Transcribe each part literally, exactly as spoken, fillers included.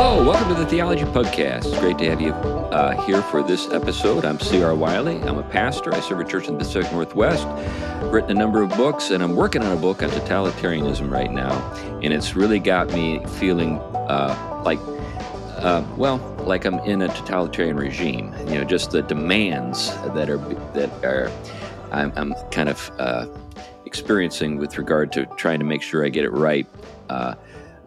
Hello, welcome to the Theology Podcast. It's great to have you uh, here for this episode. I'm C R. Wiley. I'm a pastor. I serve a church in the Pacific Northwest. I've written a number of books, and I'm working on a book on totalitarianism right now, and it's really got me feeling uh, like, uh, well, like I'm in a totalitarian regime. You know, just the demands that are that are I'm, I'm kind of uh, experiencing with regard to trying to make sure I get it right. Uh,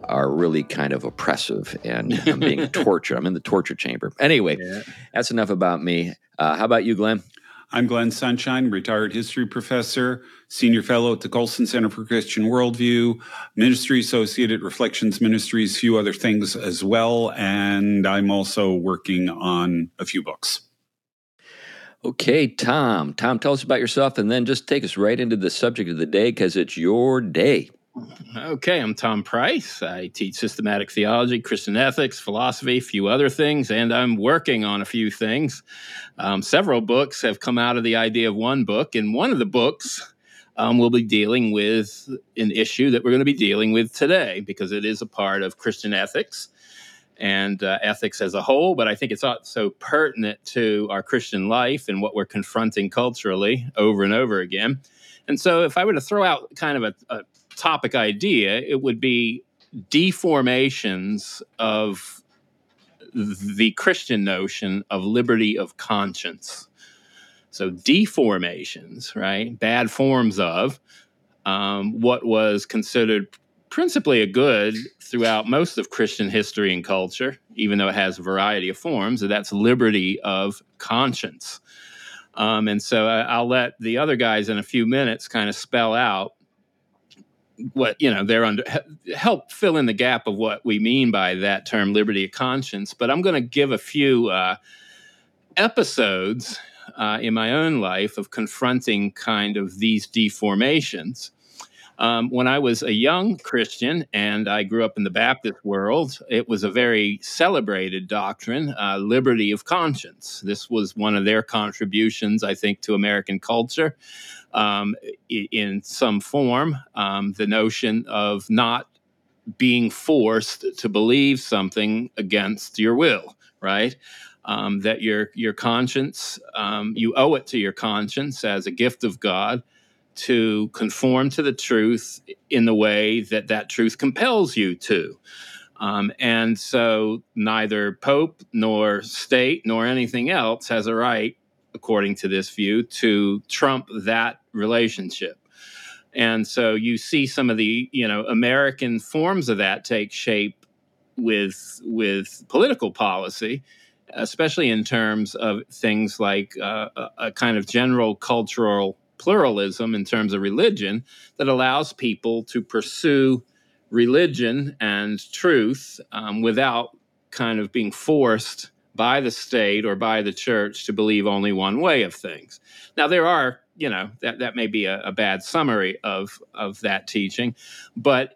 are really kind of oppressive, and I'm being tortured. I'm in the torture chamber. Anyway, yeah. That's enough about me. Uh, how about you, Glenn? I'm Glenn Sunshine, retired history professor, senior fellow at the Colson Center for Christian Worldview, ministry associate at Reflections Ministries, a few other things as well, and I'm also working on a few books. Okay, Tom. Tom, tell us about yourself, and then just take us right into the subject of the day, because it's your day. Okay, I'm Tom Price. I teach systematic theology, Christian ethics, philosophy, a few other things, and I'm working on a few things. Um, several books have come out of the idea of one book, and one of the books um, will be dealing with an issue that we're going to be dealing with today, because it is a part of Christian ethics and uh, ethics as a whole, but I think it's also pertinent to our Christian life and what we're confronting culturally over and over again. And so if I were to throw out kind of a, a topic idea, it would be deformations of the Christian notion of liberty of conscience. So deformations, right? Bad forms of um, what was considered principally a good throughout most of Christian history and culture, even though it has a variety of forms, and that's liberty of conscience. Um, and so I'll let the other guys in a few minutes kind of spell out what, you know, they're under, help fill in the gap of what we mean by that term, liberty of conscience. But I'm going to give a few uh, episodes uh, in my own life of confronting kind of these deformations. Um, when I was a young Christian and I grew up in the Baptist world, it was a very celebrated doctrine, uh, liberty of conscience. This was one of their contributions, I think, to American culture um, in some form, um, the notion of not being forced to believe something against your will, right? Um, that your, your conscience, um, you owe it to your conscience as a gift of God to conform to the truth in the way that that truth compels you to. Um, and so neither Pope nor state nor anything else has a right, according to this view, to trump that relationship. And so you see some of the, you know, American forms of that take shape with, with political policy, especially in terms of things like uh, a, a kind of general cultural pluralism in terms of religion that allows people to pursue religion and truth um, without kind of being forced by the state or by the church to believe only one way of things. Now, there are, you know, that, that may be a, a bad summary of, of that teaching, but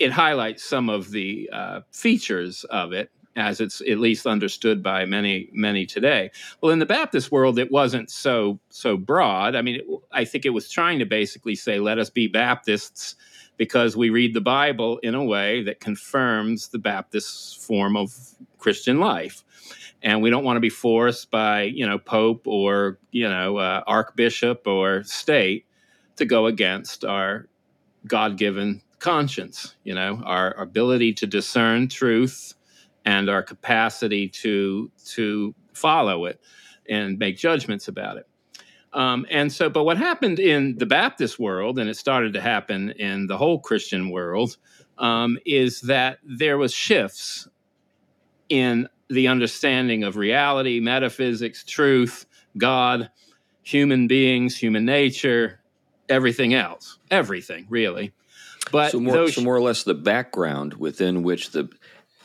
it highlights some of the uh, features of it as it's at least understood by many, many today. Well, in the Baptist world, it wasn't so so broad. I mean, it, I think it was trying to basically say, let us be Baptists because we read the Bible in a way that confirms the Baptist form of Christian life. And we don't want to be forced by, you know, Pope or, you know, uh, Archbishop or state to go against our God-given conscience, you know, our ability to discern truth and our capacity to to follow it and make judgments about it. Um, and so, but what happened in the Baptist world, and it started to happen in the whole Christian world, um, is that there was shifts in the understanding of reality, metaphysics, truth, God, human beings, human nature, everything else, everything really. But so more, those, so more or less the background within which the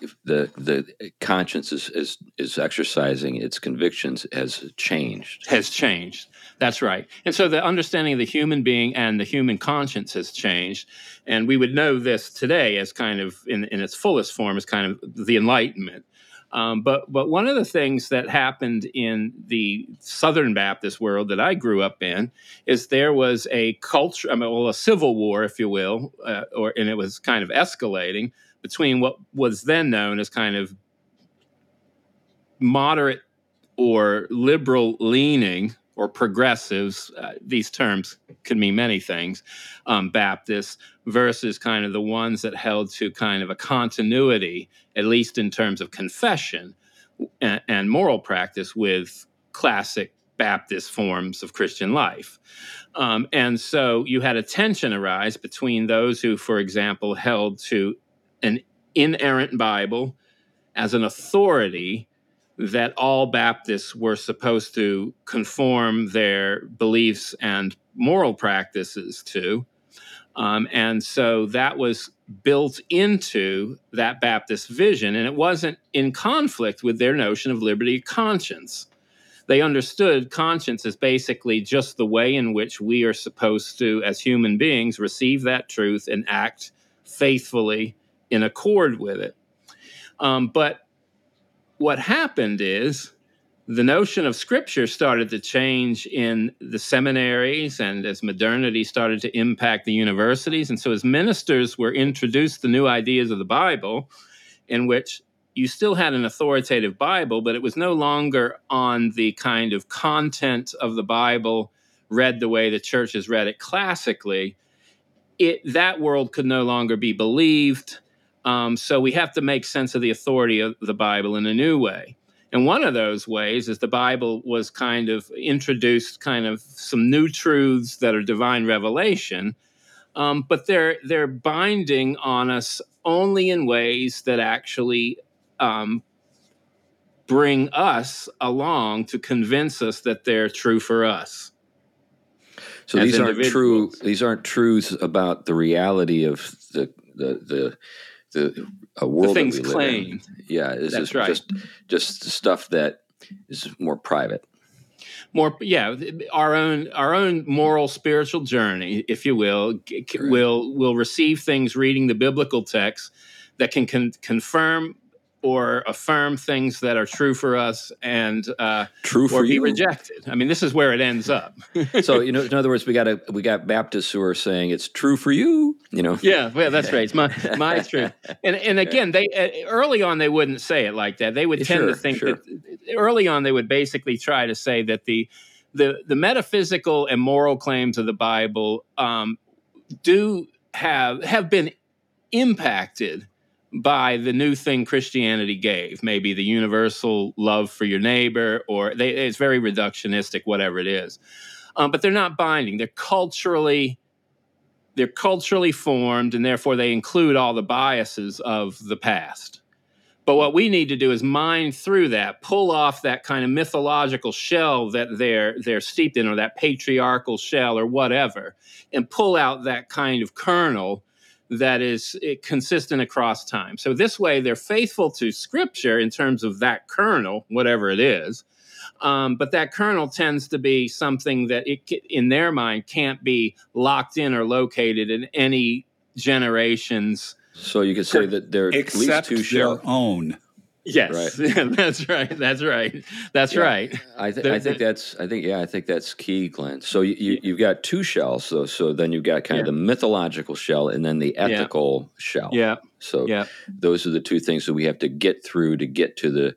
If the the conscience is, is is exercising its convictions has changed. Has changed. That's right. And so the understanding of the human being and the human conscience has changed. And we would know this today as kind of, in, in its fullest form, as kind of the Enlightenment. Um, but but one of the things that happened in the Southern Baptist world that I grew up in is there was a culture, I mean, well, a civil war, if you will, uh, or and it was kind of escalating between what was then known as kind of moderate or liberal leaning or progressives, uh, these terms could mean many things, um, Baptists, versus kind of the ones that held to kind of a continuity, at least in terms of confession and, and moral practice, with classic Baptist forms of Christian life. Um, and so you had a tension arise between those who, for example, held to an inerrant Bible as an authority that all Baptists were supposed to conform their beliefs and moral practices to. Um, and so that was built into that Baptist vision, and it wasn't in conflict with their notion of liberty of conscience. They understood conscience as basically just the way in which we are supposed to, as human beings, receive that truth and act faithfully in accord with it. Um, but what happened is the notion of Scripture started to change in the seminaries, and as modernity started to impact the universities. And so as ministers were introduced to new ideas of the Bible, in which you still had an authoritative Bible, but it was no longer on the kind of content of the Bible read the way the church has read it classically, it, that world could no longer be believed. Um, so we have to make sense of the authority of the Bible in a new way. And one of those ways is the Bible was kind of introduced kind of some new truths that are divine revelation, um, but they're, they're binding on us only in ways that actually um, bring us along to convince us that they're true for us. So these aren't true. These aren't truths about the reality of the the the. The a world the things that we claimed. Live in. Yeah, it's just, right. just just stuff that is more private. More, yeah, our own our own moral spiritual journey, if you will, right. will will receive things reading the biblical text that can con- confirm or affirm things that are true for us and uh, true for or be you. Rejected. I mean, this is where it ends up. So, you know, in other words, we got a, we got Baptists who are saying it's true for you. You know, yeah, well, that's right. It's my my truth. And and again, they early on they wouldn't say it like that. They would tend sure, to think sure. that early on they would basically try to say that the the the metaphysical and moral claims of the Bible um, do have have been impacted by the new thing Christianity gave, maybe the universal love for your neighbor, or they, it's very reductionistic, whatever it is. Um, but they're not binding. They're culturally, they're culturally formed, and therefore they include all the biases of the past. But what we need to do is mine through that, pull off that kind of mythological shell that they're they're steeped in, or that patriarchal shell, or whatever, and pull out that kind of kernel that is consistent across time. So this way, they're faithful to Scripture in terms of that kernel, whatever it is. Um, but that kernel tends to be something that, it, in their mind, can't be locked in or located in any generations. So you could say that they're at least two their own. Yes, right. that's right. That's right. That's yeah. right. I, th- the, I think the, that's. I think yeah. I think that's key, Glenn. So you, you you've got two shells, though. So then you've got kind yeah. of the mythological shell and then the ethical yeah. shell. Yeah. So yeah. those are the two things that we have to get through to get to the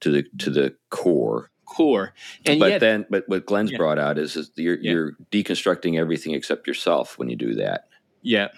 to the to the core. Core. And but yet, then, but what Glenn's yeah. brought out is, is you're, yeah. you're deconstructing everything except yourself when you do that. Yeah.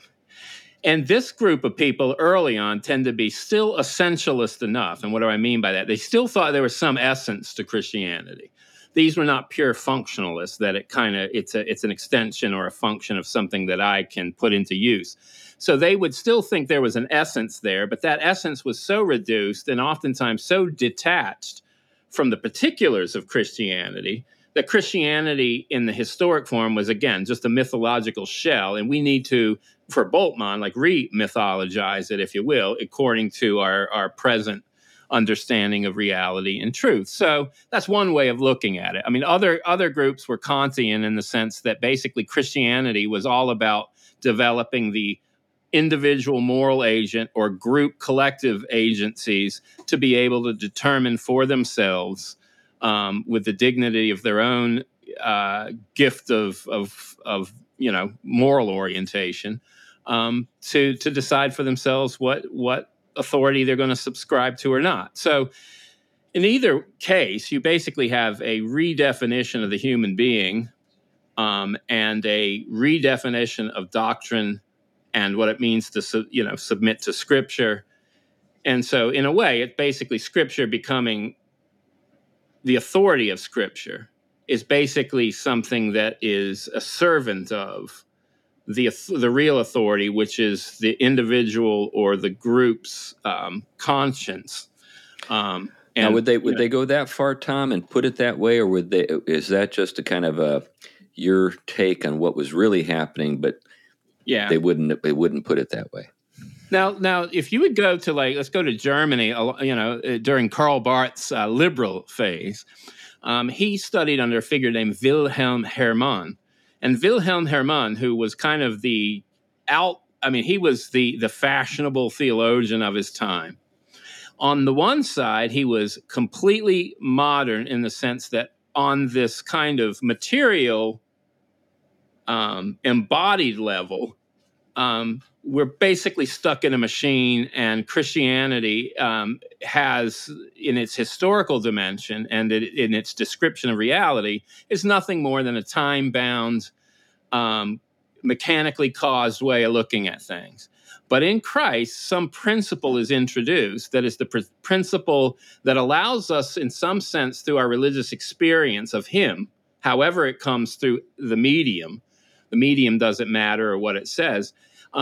And this group of people early on tend to be still essentialist enough. And what do I mean by that? They still thought there was some essence to Christianity. These were not pure functionalists, that it kind of it's a it's an extension or a function of something that I can put into use. So they would still think there was an essence there, but that essence was so reduced and oftentimes so detached from the particulars of Christianity that Christianity in the historic form was, again, just a mythological shell, and we need to, for Bultmann, like re-mythologize it, if you will, according to our, our present understanding of reality and truth. So that's one way of looking at it. I mean, other other groups were Kantian in the sense that basically Christianity was all about developing the individual moral agent or group collective agencies to be able to determine for themselves, um, with the dignity of their own uh, gift of of of you know, moral orientation, um, to to decide for themselves what what authority they're going to subscribe to or not. So In either case, you basically have a redefinition of the human being um, and a redefinition of doctrine and what it means to, you know, submit to Scripture. And so, in a way, it's basically Scripture becoming the authority of Scripture is basically something that is a servant of the the real authority, which is the individual or the group's um, conscience. Um, and now would they would you know, they go that far, Tom, and put it that way, or would they? Is that just a kind of a your take on what was really happening? But yeah, they wouldn't they wouldn't put it that way. Now, now, if you would go to like, let's go to Germany. You know, during Karl Barth's uh, liberal phase. Um, he studied under a figure named Wilhelm Hermann. And Wilhelm Hermann, who was kind of the out, I mean, he was the, the fashionable theologian of his time. On the one side, he was completely modern in the sense that on this kind of material, um, embodied level, um, we're basically stuck in a machine, and Christianity um, has, in its historical dimension and it, in its description of reality, is nothing more than a time-bound, um, mechanically caused way of looking at things. But in Christ, some principle is introduced that is the pr- principle that allows us, in some sense, through our religious experience of Him, however it comes through the medium, the medium doesn't matter or what it says,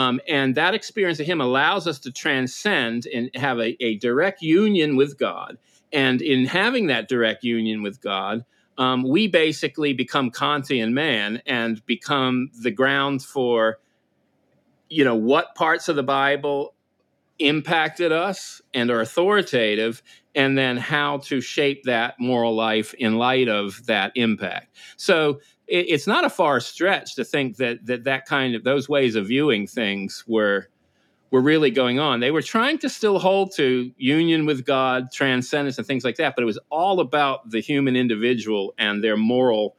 Um, and that experience of Him allows us to transcend and have a, a direct union with God. And in having that direct union with God, um, we basically become Kantian man and become the ground for, you know, what parts of the Bible impacted us and are authoritative, and then how to shape that moral life in light of that impact. So it's not a far stretch to think that, that that kind of those ways of viewing things were were really going on. They were trying to still hold to union with God, transcendence, and things like that, but it was all about the human individual and their moral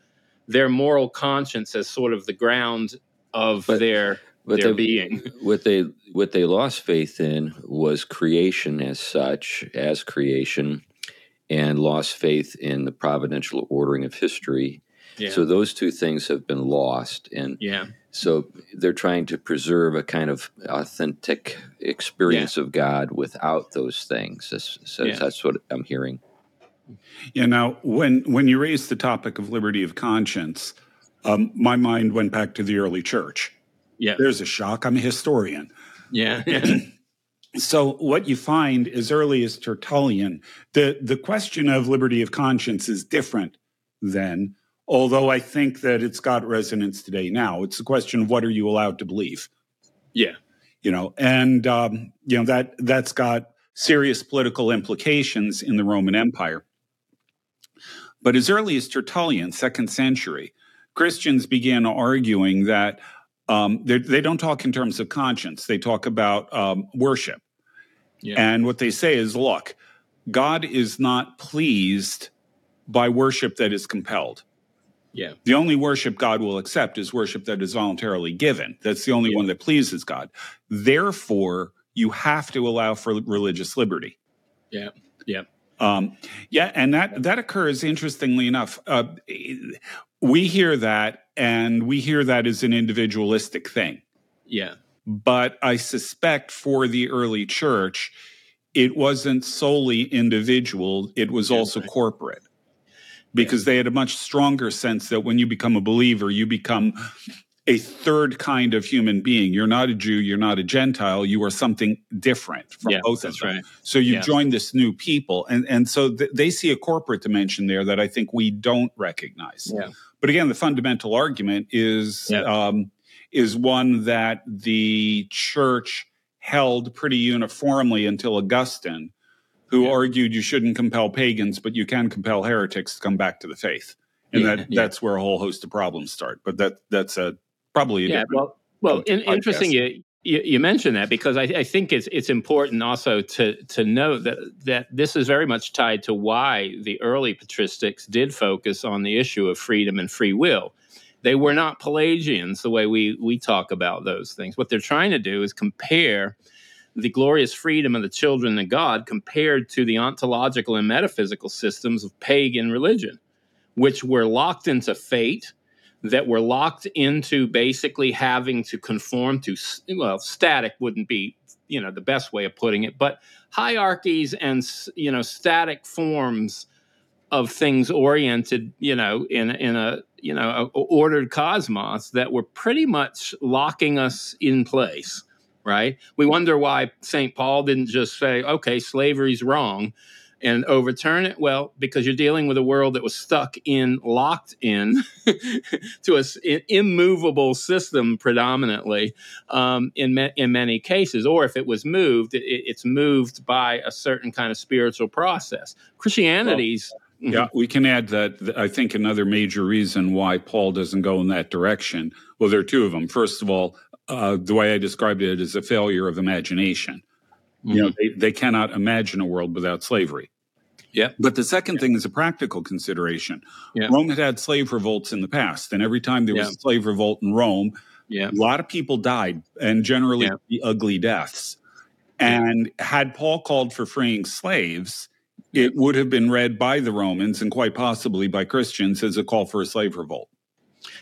their moral conscience as sort of the ground of but, their but their they, being. What they what they lost faith in was creation as such, as creation, and lost faith in the providential ordering of history. Yeah. So those two things have been lost, and yeah. so they're trying to preserve a kind of authentic experience yeah. of God without those things. That's, so yeah. that's what I'm hearing. Yeah. Now, when when you raised the topic of liberty of conscience, um, my mind went back to the early church. Yeah. There's a shock. I'm a historian. Yeah. So what you find as early as Tertullian, the the question of liberty of conscience is different than. Although I think that it's got resonance today now. It's the question of what are you allowed to believe? Yeah. You know, and, um, you know, that, that's got serious political implications in the Roman Empire. But as early as Tertullian, second century, Christians began arguing that um, they don't talk in terms of conscience. They talk about um, worship. Yeah. And what they say is, look, God is not pleased by worship that is compelled. Yeah. The only worship God will accept is worship that is voluntarily given. That's the only yeah. one that pleases God. Therefore, you have to allow for religious liberty. Yeah. Yeah. Um, yeah. And that, that occurs, interestingly enough. Uh, we hear that, and we hear that as an individualistic thing. Yeah. But I suspect for the early church, it wasn't solely individual. It was yeah, also right. corporate. Because they had a much stronger sense that when you become a believer, you become a third kind of human being. You're not a Jew. You're not a Gentile. You are something different from yeah, both of them. Right. So you yeah. join this new people. And, and so th- they see a corporate dimension there that I think we don't recognize. Yeah. But again, the fundamental argument is, yeah. um, is one that the church held pretty uniformly until Augustine, who yeah. argued you shouldn't compel pagans, but you can compel heretics to come back to the faith. And yeah, that, yeah. that's where a whole host of problems start. But that that's a, probably a yeah, different well, well in, interesting you, you, you mentioned that, because I, I think it's it's important also to to note that, that this is very much tied to why the early patristics did focus on the issue of freedom and free will. They were not Pelagians the way we we talk about those things. What they're trying to do is compare the glorious freedom of the children of God compared to the ontological and metaphysical systems of pagan religion, which were locked into fate, that were locked into basically having to conform to, well, static wouldn't be, you know, the best way of putting it, but hierarchies and, you know, static forms of things oriented, you know, in, in a, you know, a ordered cosmos that were pretty much locking us in place, right? We wonder why Saint Paul didn't just say, okay, slavery's wrong and overturn it. Well, because you're dealing with a world that was stuck in, locked in to an immovable system predominantly um, in, ma- in many cases. Or if it was moved, it, it's moved by a certain kind of spiritual process. Christianity's... Well, yeah, we can add that I think another major reason why Paul doesn't go in that direction, well, there are two of them. First of all, uh, the way I described it is a failure of imagination. Mm-hmm. You know, they, they cannot imagine a world without slavery. Yeah. But the second yeah. thing is a practical consideration. Yeah. Rome had had slave revolts in the past, and every time there yeah. was a slave revolt in Rome, yeah. a lot of people died, and generally yeah. the ugly deaths. Yeah. And had Paul called for freeing slaves, yeah. it would have been read by the Romans and quite possibly by Christians as a call for a slave revolt.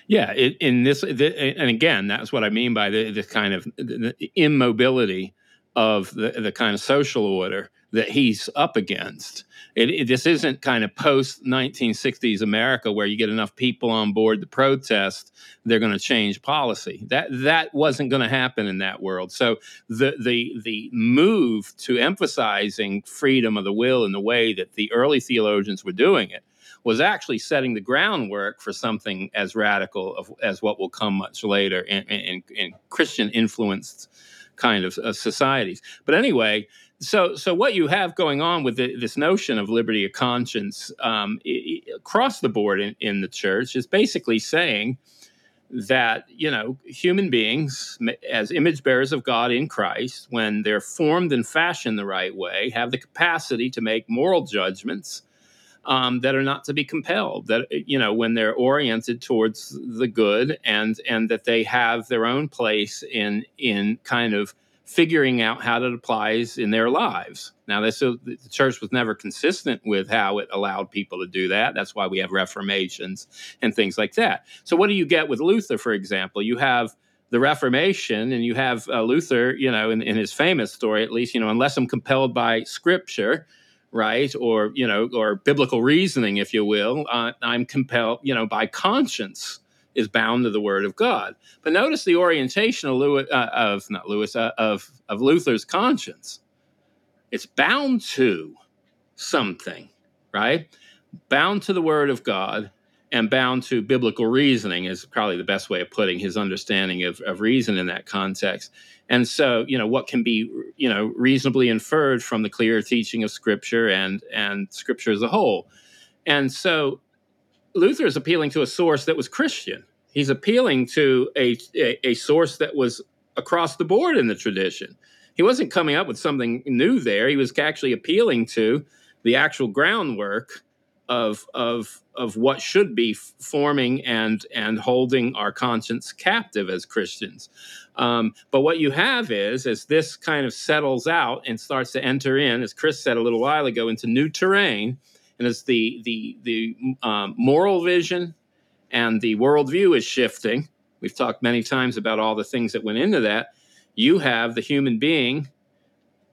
Yeah, it, in this, the, and again, that's what I mean by the, the kind of the, the immobility of the, the kind of social order that he's up against. It, it, this isn't kind of post-nineteen sixties America where you get enough people on board to protest, they're going to change policy. That that wasn't going to happen in that world. So the, the, the move to emphasizing freedom of the will in the way that the early theologians were doing it was actually setting the groundwork for something as radical of, as what will come much later in, in, in Christian-influenced kind of, of societies. But anyway, so so what you have going on with the, this notion of liberty of conscience um, it, it, across the board in, in the church is basically saying that, you know, human beings as image bearers of God in Christ, when they're formed and fashioned the right way, have the capacity to make moral judgments Um, that are not to be compelled, that, you know, when they're oriented towards the good and and that they have their own place in in kind of figuring out how it applies in their lives. Now, this, uh, the church was never consistent with how it allowed people to do that. That's why we have reformations and things like that. So what do you get with Luther, for example? You have the Reformation, and you have uh, Luther, you know, in, in his famous story, at least, you know, unless I'm compelled by Scripture, right, or, you know, or biblical reasoning, if you will, uh, I'm compelled, you know, by conscience is bound to the Word of God. But notice the orientation of Lewis, uh, of not Lewis, uh, of of Luther's conscience. It's bound to something, right? Bound to the Word of God and bound to biblical reasoning is probably the best way of putting his understanding of, of reason in that context. And so, you know, what can be, you know, reasonably inferred from the clear teaching of Scripture and and Scripture as a whole. And so Luther is appealing to a source that was Christian. He's appealing to a, a, a source that was across the board in the tradition. He wasn't coming up with something new there. He was actually appealing to the actual groundwork of of of what should be forming and and holding our conscience captive as Christians. Um, but what you have is, as this kind of settles out and starts to enter in, as Chris said a little while ago, into new terrain, and as the the the um, moral vision and the worldview is shifting, we've talked many times about all the things that went into that, you have the human being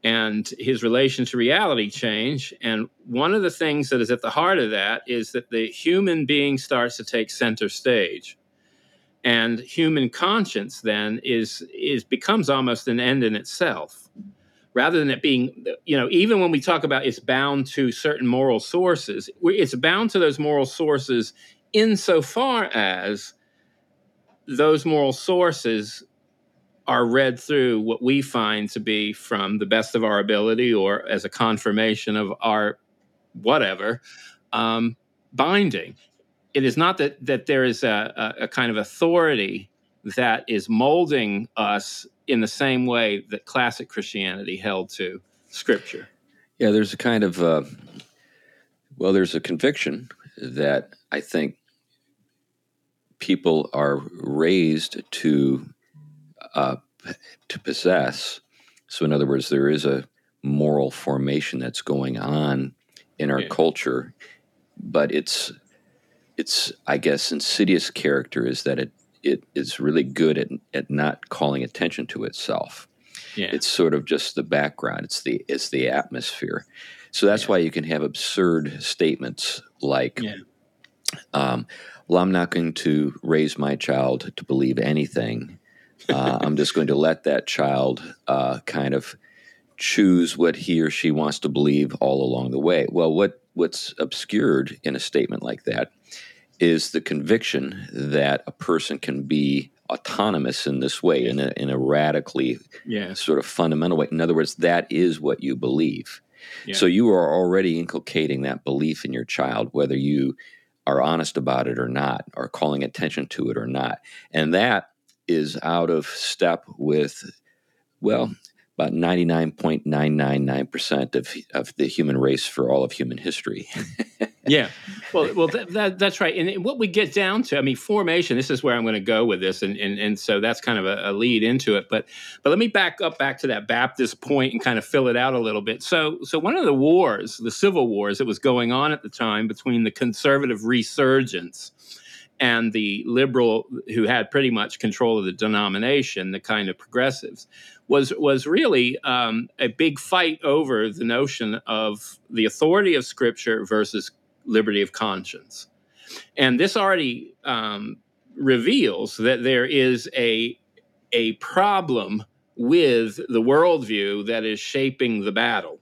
and his relation to reality change. And one of the things that is at the heart of that is that the human being starts to take center stage. And human conscience then is is becomes almost an end in itself. Rather than it being, you know, even when we talk about it's bound to certain moral sources, it's bound to those moral sources insofar as those moral sources are read through what we find to be from the best of our ability or as a confirmation of our whatever um, binding. It is not that that there is a, a kind of authority that is molding us in the same way that classic Christianity held to Scripture. Yeah, there's a kind of, uh, well, there's a conviction that I think people are raised to Uh, to possess So in other words, there is a moral formation that's going on in our yeah. culture, but it's it's I guess insidious character is that it it is really good at at not calling attention to itself. Yeah. It's sort of just the background. It's the it's the atmosphere. So that's yeah. why you can have absurd statements like, yeah. um, "Well, I'm not going to raise my child to believe anything. Uh, I'm just going to let that child uh, kind of choose what he or she wants to believe all along the way." Well, what what's obscured in a statement like that is the conviction that a person can be autonomous in this way, in a, in a radically yeah. sort of fundamental way. In other words, that is what you believe. Yeah. So you are already inculcating that belief in your child, whether you are honest about it or not, or calling attention to it or not. And that is out of step with, well, about ninety-nine point nine nine nine percent of, of the human race for all of human history. yeah. Well, well, that, that, that's right. And what we get down to, I mean, formation, this is where I'm going to go with this. And, and, and so that's kind of a, a lead into it. But but let me back up back to that Baptist point and kind of fill it out a little bit. So, so one of the wars, the civil wars that was going on at the time between the conservative resurgence and the liberal who had pretty much control of the denomination, the kind of progressives, was was really um, a big fight over the notion of the authority of Scripture versus liberty of conscience. And this already um, reveals that there is a, a problem with the worldview that is shaping the battle.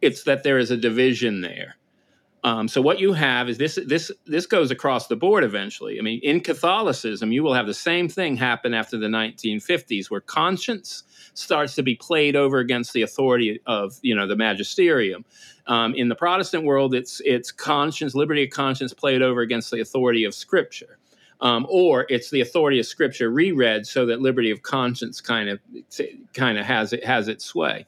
It's that there is a division there. Um, so what you have is this, this, this goes across the board eventually. I mean, in Catholicism, you will have the same thing happen after the nineteen fifties where conscience starts to be played over against the authority of, you know, the magisterium. Um, in the Protestant world, it's, it's conscience, liberty of conscience played over against the authority of Scripture. Um, or it's the authority of Scripture reread so that liberty of conscience kind of kind of has it has its sway.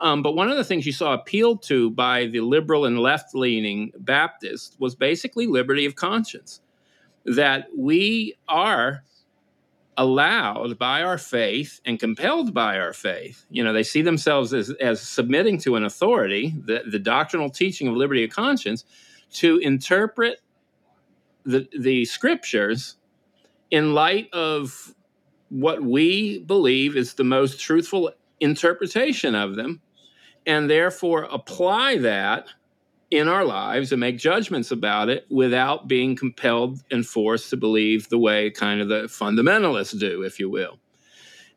Um, but one of the things you saw appealed to by the liberal and left-leaning Baptists was basically liberty of conscience, that we are allowed by our faith and compelled by our faith. You know, they see themselves as, as submitting to an authority, the, the doctrinal teaching of liberty of conscience, to interpret the, the Scriptures in light of what we believe is the most truthful interpretation of them, and therefore apply that in our lives and make judgments about it without being compelled and forced to believe the way kind of the fundamentalists do, if you will.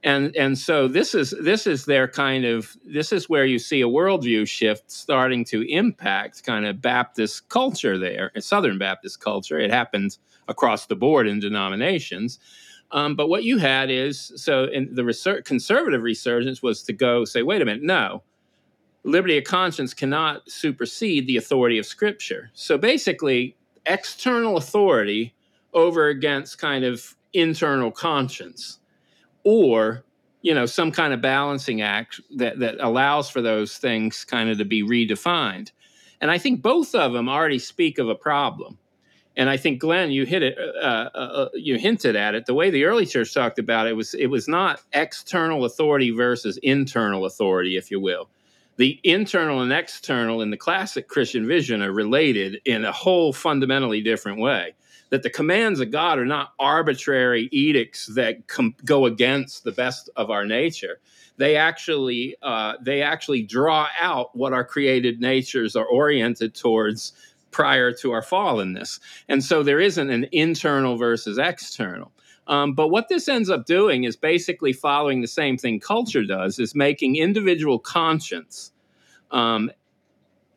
And and so this is this is their kind of, this is where you see a worldview shift starting to impact kind of Baptist culture there, Southern Baptist culture. It happens across the board in denominations. Um, but what you had is, so in the research, conservative resurgence was to go say, wait a minute, no, liberty of conscience cannot supersede the authority of Scripture. So basically, external authority over against kind of internal conscience, or, you know, some kind of balancing act that, that allows for those things kind of to be redefined. And I think both of them already speak of a problem. And I think, Glenn, you hit it. Uh, uh, you hinted at it. The way the early church talked about it was it was not external authority versus internal authority, if you will. The internal and external in the classic Christian vision are related in a whole fundamentally different way. That the commands of God are not arbitrary edicts that com- go against the best of our nature. They actually uh, they actually draw out what our created natures are oriented towards prior to our fallenness. And so there isn't an internal versus external. Um, but what this ends up doing is basically following the same thing culture does, is making individual conscience um,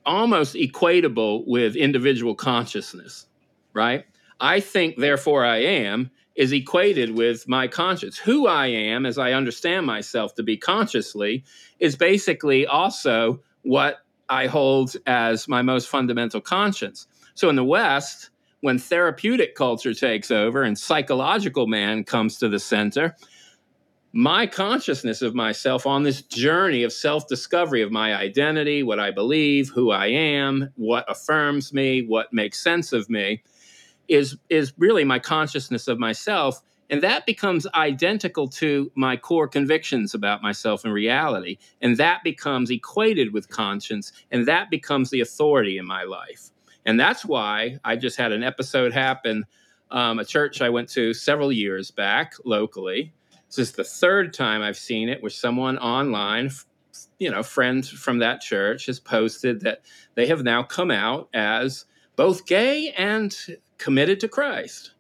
almost equatable with individual consciousness, right? I think, therefore I am, is equated with my conscience. Who I am, as I understand myself to be consciously, is basically also what I hold as my most fundamental conscience. So in the West, when therapeutic culture takes over and psychological man comes to the center, my consciousness of myself on this journey of self-discovery of my identity, what I believe, who I am, what affirms me, what makes sense of me, is, is really my consciousness of myself And that becomes identical to my core convictions about myself and reality. And that becomes equated with conscience. And that becomes the authority in my life. And that's why I just had an episode happen. Um, a church I went to several years back locally. This is the third time I've seen it, where someone online, you know, friends from that church has posted that they have now come out as both gay and committed to Christ.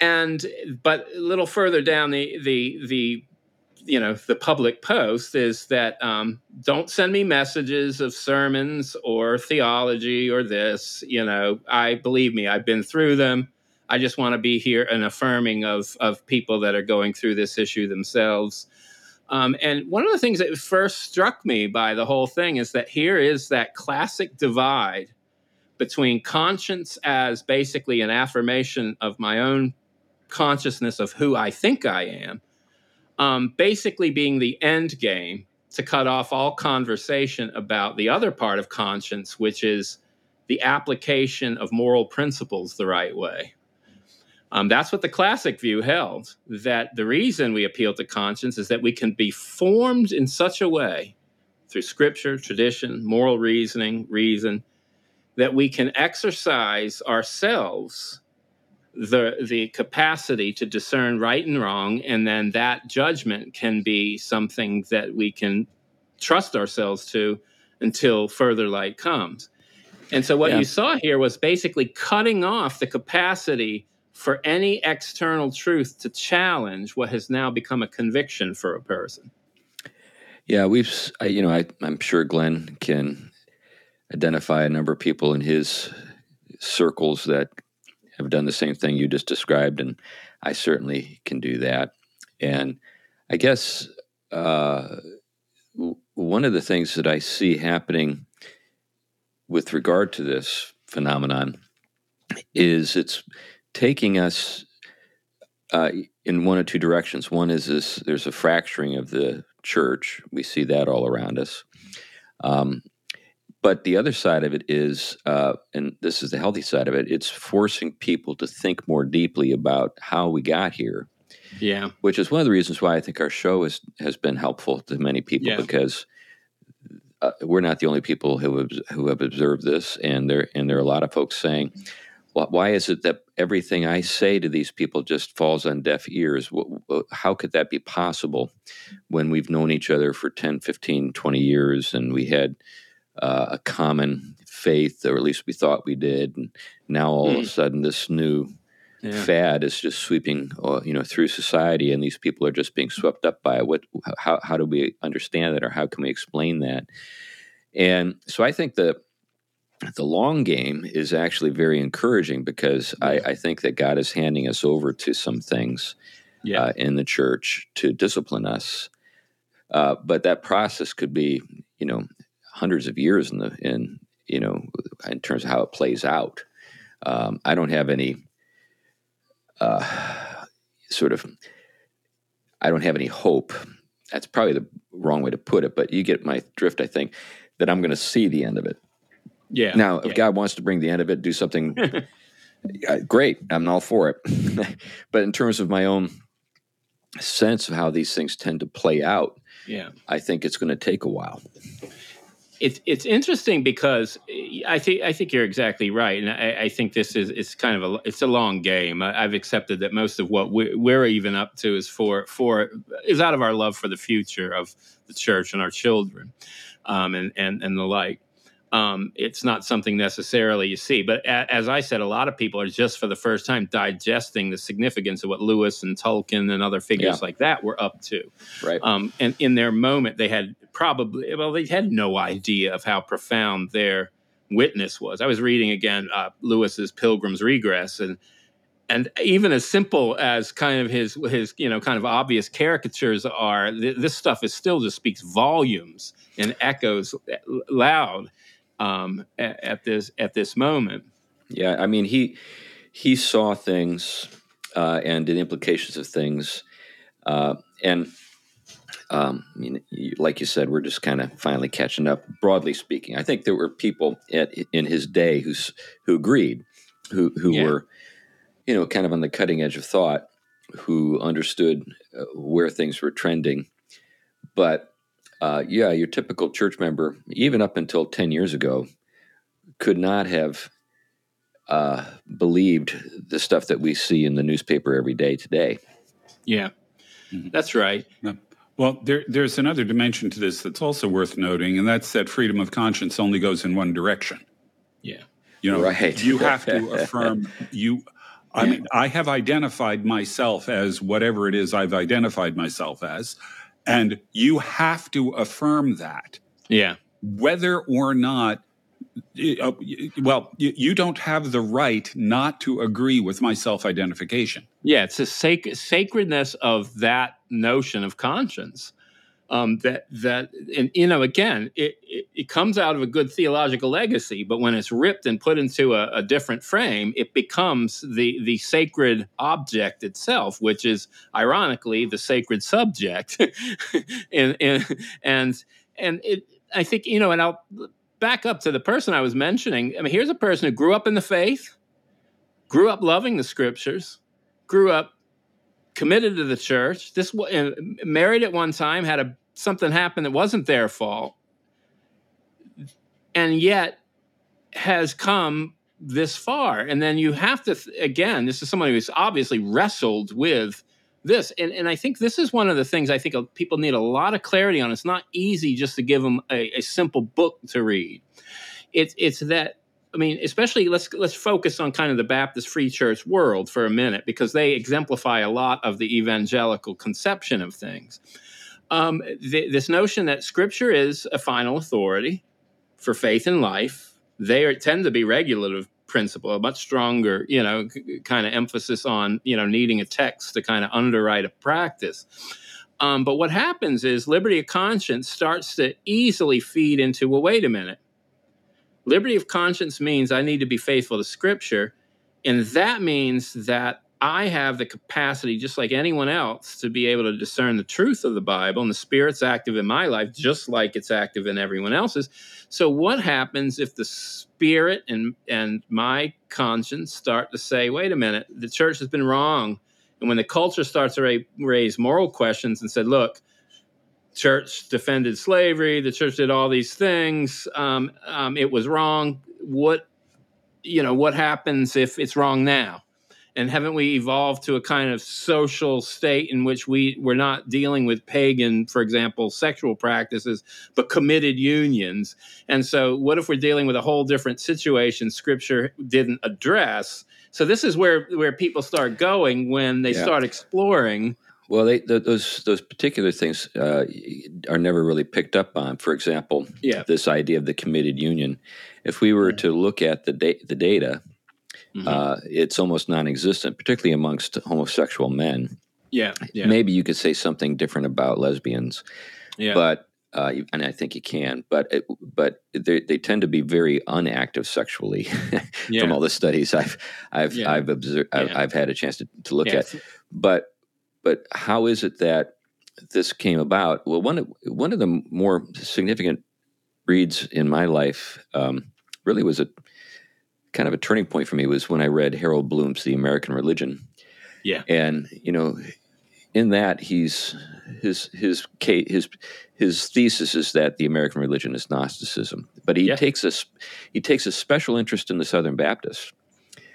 And but a little further down the the the you know the public post is that um, don't send me messages of sermons or theology or this. You know, I believe me, I've been through them. I just want to be here and affirming of of people that are going through this issue themselves. Um, and one of the things that first struck me by the whole thing is that here is that classic divide between conscience as basically an affirmation of my own consciousness of who I think I am, um, basically being the end game to cut off all conversation about the other part of conscience, which is the application of moral principles the right way. Um, that's what the classic view held, that the reason we appeal to conscience is that we can be formed in such a way through scripture, tradition, moral reasoning, reason, that we can exercise ourselves the the capacity to discern right and wrong, and then that judgment can be something that we can trust ourselves to until further light comes. And so what yeah. you saw here was basically cutting off the capacity for any external truth to challenge what has now become a conviction for a person. Yeah, we've, I, you know, I, I'm sure Glenn can identify a number of people in his circles that have done the same thing you just described, and I certainly can do that. And I guess uh, w- one of the things that I see happening with regard to this phenomenon is it's taking us uh, in one of two directions. One is this: there's a fracturing of the church. We see that all around us. Um, But the other side of it is, uh, and this is the healthy side of it, it's forcing people to think more deeply about how we got here. Yeah. Which is one of the reasons why I think our show is, has been helpful to many people, yeah. because uh, we're not the only people who have, who have observed this. And there, and there are a lot of folks saying, well, why is it that everything I say to these people just falls on deaf ears? How could that be possible when we've known each other for ten, fifteen, twenty years and we had Uh, a common faith, or at least we thought we did, and now all mm. of a sudden this new yeah. fad is just sweeping, you know, through society, and these people are just being swept up by it. What? How? How do we understand that, or how can we explain that? And so I think the the long game is actually very encouraging, because yeah. I, I think that God is handing us over to some things yeah. uh, in the church to discipline us, uh, but that process could be, you know, hundreds of years in the in you know in terms of how it plays out. Um, I don't have any uh, sort of I don't have any hope. That's probably the wrong way to put it, but you get my drift. I think that I'm going to see the end of it. Yeah. Now, if yeah. God wants to bring the end of it, do something uh, great. I'm all for it. But in terms of my own sense of how these things tend to play out, yeah, I think it's going to take a while. It's it's interesting because I think I think you're exactly right, and I, I think this is it's kind of a it's a long game. I, I've accepted that most of what we're, we're even up to is for for is out of our love for the future of the church and our children, um, and and and the like. Um, it's not something necessarily you see, but a, as I said, a lot of people are just for the first time digesting the significance of what Lewis and Tolkien and other figures yeah. like that were up to. Right. Um, and in their moment, they had probably, well, they had no idea of how profound their witness was. I was reading again uh, Lewis's Pilgrim's Regress, and and even as simple as kind of his his you know kind of obvious caricatures are, th- this stuff is still just speaks volumes and echoes loud. Um, at, at this at this moment. Yeah, I mean, he he saw things uh, and the implications of things, uh, and um, I mean, like you said, we're just kind of finally catching up. Broadly speaking, I think there were people at, in his day who who agreed, who who yeah. were, you know, kind of on the cutting edge of thought, who understood uh, where things were trending. But uh, yeah, your typical church member, even up until ten years ago, could not have uh, believed the stuff that we see in the newspaper every day today. Yeah, mm-hmm. That's right. Yeah. Well, there, there's another dimension to this that's also worth noting, and that's that freedom of conscience only goes in one direction. Yeah. You know, right. You have to affirm you. I mean, I have identified myself as whatever it is I've identified myself as, and you have to affirm that. Yeah. Whether or not, well, you don't have the right not to agree with my self-identification. Yeah, it's the sac- sacredness of that notion of conscience. Um, that, that and, you know, again, it, it, it comes out of a good theological legacy, but when it's ripped and put into a, a different frame, it becomes the, the sacred object itself, which is, ironically, the sacred subject. and and, and, and it, I think, you know, and I'll back up to the person I was mentioning. I mean, here's a person who grew up in the faith, grew up loving the Scriptures, grew up committed to the church, this uh, married at one time, had a something happen that wasn't their fault, and yet has come this far. And then you have to, th- again, this is someone who's obviously wrestled with this. And, and I think this is one of the things I think people need a lot of clarity on. It's not easy just to give them a, a simple book to read. It's it's that I mean, especially let's let's focus on kind of the Baptist free church world for a minute, because they exemplify a lot of the evangelical conception of things. Um, th- this notion that Scripture is a final authority for faith and life, they are, tend to be regulative principle, a much stronger, you know, c- kind of emphasis on, you know, needing a text to kind of underwrite a practice. Um, but what happens is liberty of conscience starts to easily feed into, well, wait a minute. Liberty of conscience means I need to be faithful to Scripture, and that means that I have the capacity, just like anyone else, to be able to discern the truth of the Bible, and the Spirit's active in my life, just like it's active in everyone else's. So what happens if the Spirit and, and my conscience start to say, wait a minute, the church has been wrong, and when the culture starts to ra- raise moral questions and said, look, church defended slavery, the church did all these things, um, um, it was wrong. What, you know, what happens if it's wrong now? And haven't we evolved to a kind of social state in which we, we're not dealing with pagan, for example, sexual practices, but committed unions? And so what if we're dealing with a whole different situation Scripture didn't address? So this is where, where people start going when they yeah. start exploring. Well, they, th- those those particular things uh, are never really picked up on. For example, yeah. this idea of the committed union. If we were to look at the da- the data, mm-hmm. uh, it's almost non-existent, particularly amongst homosexual men. Yeah, yeah. Maybe you could say something different about lesbians, yeah. but uh, and I think you can. But it, but they, they tend to be very unactive sexually yeah. from all the studies I've I've yeah. I've observed. I've, yeah. I've had a chance to, to look yeah. at, but. But how is it that this came about? Well, one of, one of the more significant reads in my life um, really was a kind of a turning point for me was when I read Harold Bloom's The American Religion. Yeah, and you know, in that he's his his his his thesis is that the American religion is Gnosticism, but he yeah. takes a he takes a special interest in the Southern Baptists.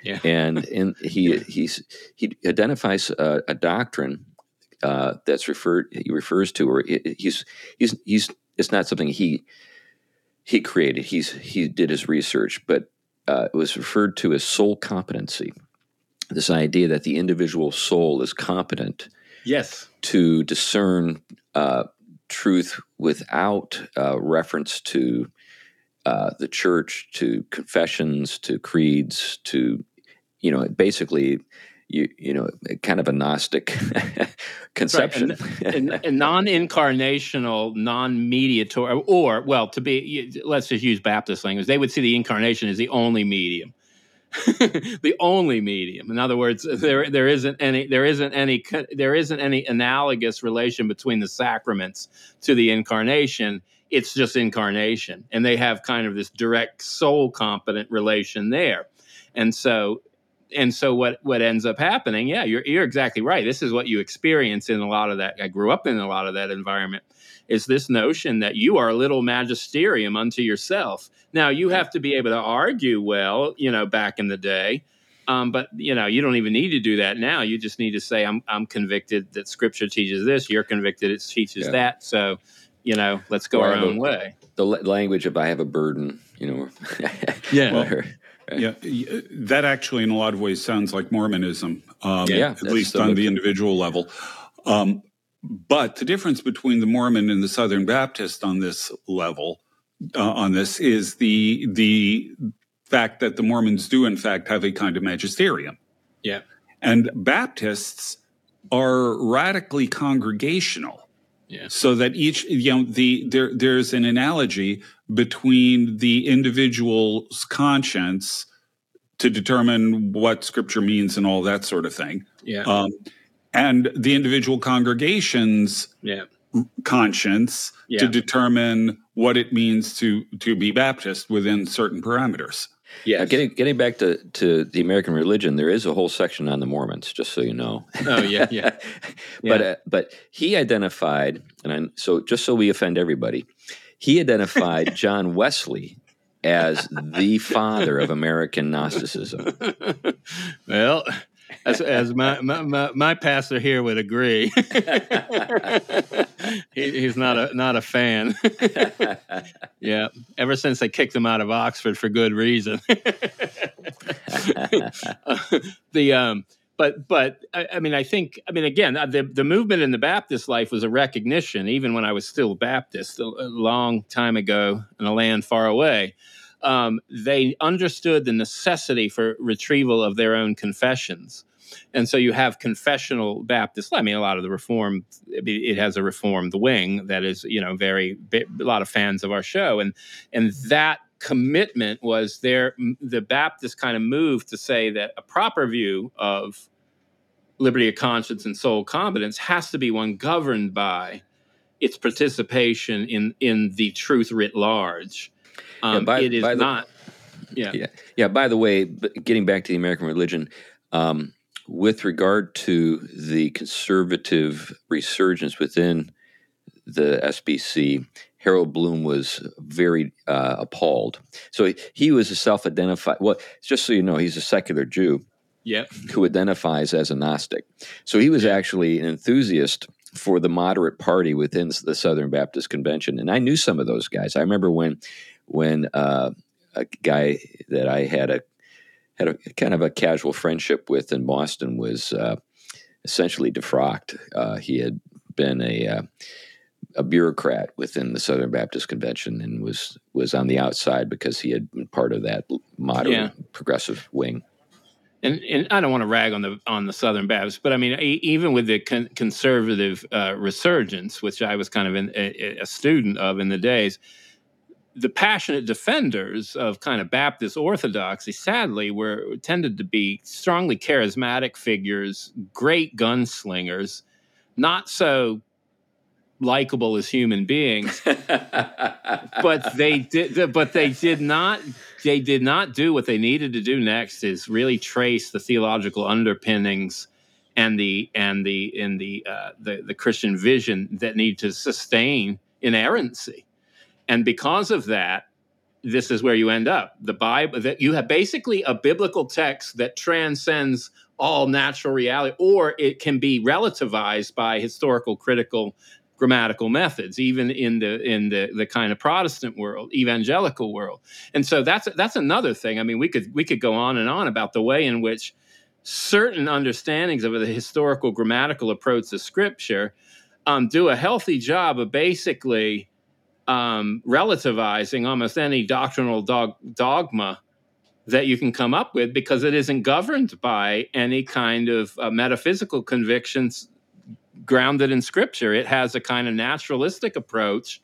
Yeah. and in, he he's, he identifies a, a doctrine uh, that's referred he refers to, or he's he's he's it's not something he he created. He's he did his research, but uh, it was referred to as soul competency. This idea that the individual soul is competent, yes, to discern uh, truth without uh, reference to uh, the church, to confessions, to creeds, to you know, basically, you you know, kind of a Gnostic conception. Right. And, and, and non-incarnational, non-mediator, or, well, to be, let's just use Baptist language, they would see the incarnation as the only medium. The only medium. In other words, there there isn't any there isn't any there isn't any analogous relation between the sacraments to the incarnation. It's just incarnation, and they have kind of this direct soul competent relation there. And so and so what what ends up happening, yeah, you're you're exactly right. This is what you experience in a lot of that. I grew up in a lot of that environment. Is this notion that you are a little magisterium unto yourself. Now, you have to be able to argue well, you know, back in the day. Um, but, you know, you don't even need to do that now. You just need to say, I'm I'm convicted that Scripture teaches this. You're convicted it teaches yeah. that. So, you know, let's go well, our own a, way. The language of I have a burden, you know. yeah. Well, yeah. That actually, in a lot of ways, sounds like Mormonism, um, yeah, at least so on the individual level. Um But the difference between the Mormon and the Southern Baptist on this level, uh, on this, is the the fact that the Mormons do, in fact, have a kind of magisterium. Yeah. And Baptists are radically congregational. Yeah. So that each, you know, the there there's an analogy between the individual's conscience to determine what Scripture means and all that sort of thing. Yeah. Um, And the individual congregation's yeah. conscience yeah. to determine what it means to to be Baptist within certain parameters. Yeah, getting getting back to, to the American Religion, there is a whole section on the Mormons, just so you know. Oh yeah, yeah. yeah. But uh, but he identified, and I, so just so we offend everybody, he identified John Wesley as the father of American Gnosticism. Well. As, as my, my, my, my pastor here would agree, he, he's not a not a fan. yeah, ever since they kicked him out of Oxford for good reason. uh, the um, but but I, I mean, I think I mean again, the the movement in the Baptist life was a recognition, even when I was still Baptist a, a long time ago in a land far away. Um, they understood the necessity for retrieval of their own confessions. And so you have confessional Baptists. I mean, a lot of the Reformed, it has a Reformed wing that is, you know, very, a lot of fans of our show. And and that commitment was their, the Baptist kind of move to say that a proper view of liberty of conscience and soul competence has to be one governed by its participation in, in the truth writ large. Um, yeah, by, it is by the, not. Yeah. yeah. Yeah. By the way, getting back to the American Religion, um, with regard to the conservative resurgence within the S B C, Harold Bloom was very uh, appalled. So he, he was a self-identified. Well, just so you know, he's a secular Jew. Yeah. Who identifies as a Gnostic. So he was actually an enthusiast for the moderate party within the Southern Baptist Convention, and I knew some of those guys. I remember when. When uh, a guy that I had a had a kind of a casual friendship with in Boston was uh, essentially defrocked. Uh, he had been a uh, a bureaucrat within the Southern Baptist Convention and was was on the outside because he had been part of that moderate yeah. progressive wing. And, and I don't want to rag on the on the Southern Baptists, but I mean, even with the con- conservative uh, resurgence, which I was kind of in, a, a student of in the days. The passionate defenders of kind of Baptist orthodoxy, sadly, were tended to be strongly charismatic figures, great gunslingers, not so likable as human beings. but they did. But they did not. They did not do what they needed to do next: is really trace the theological underpinnings and the and the in the uh, the, the Christian vision that need to sustain inerrancy. And because of that, this is where you end up. The Bible, that you have basically a biblical text that transcends all natural reality, or it can be relativized by historical, critical, grammatical methods, even in the in the, the kind of Protestant world, evangelical world. And so that's that's another thing. I mean, we could we could go on and on about the way in which certain understandings of the historical, grammatical approach to Scripture um, do a healthy job of basically. Um, relativizing almost any doctrinal dog, dogma that you can come up with, because it isn't governed by any kind of uh, metaphysical convictions grounded in Scripture. It has a kind of naturalistic approach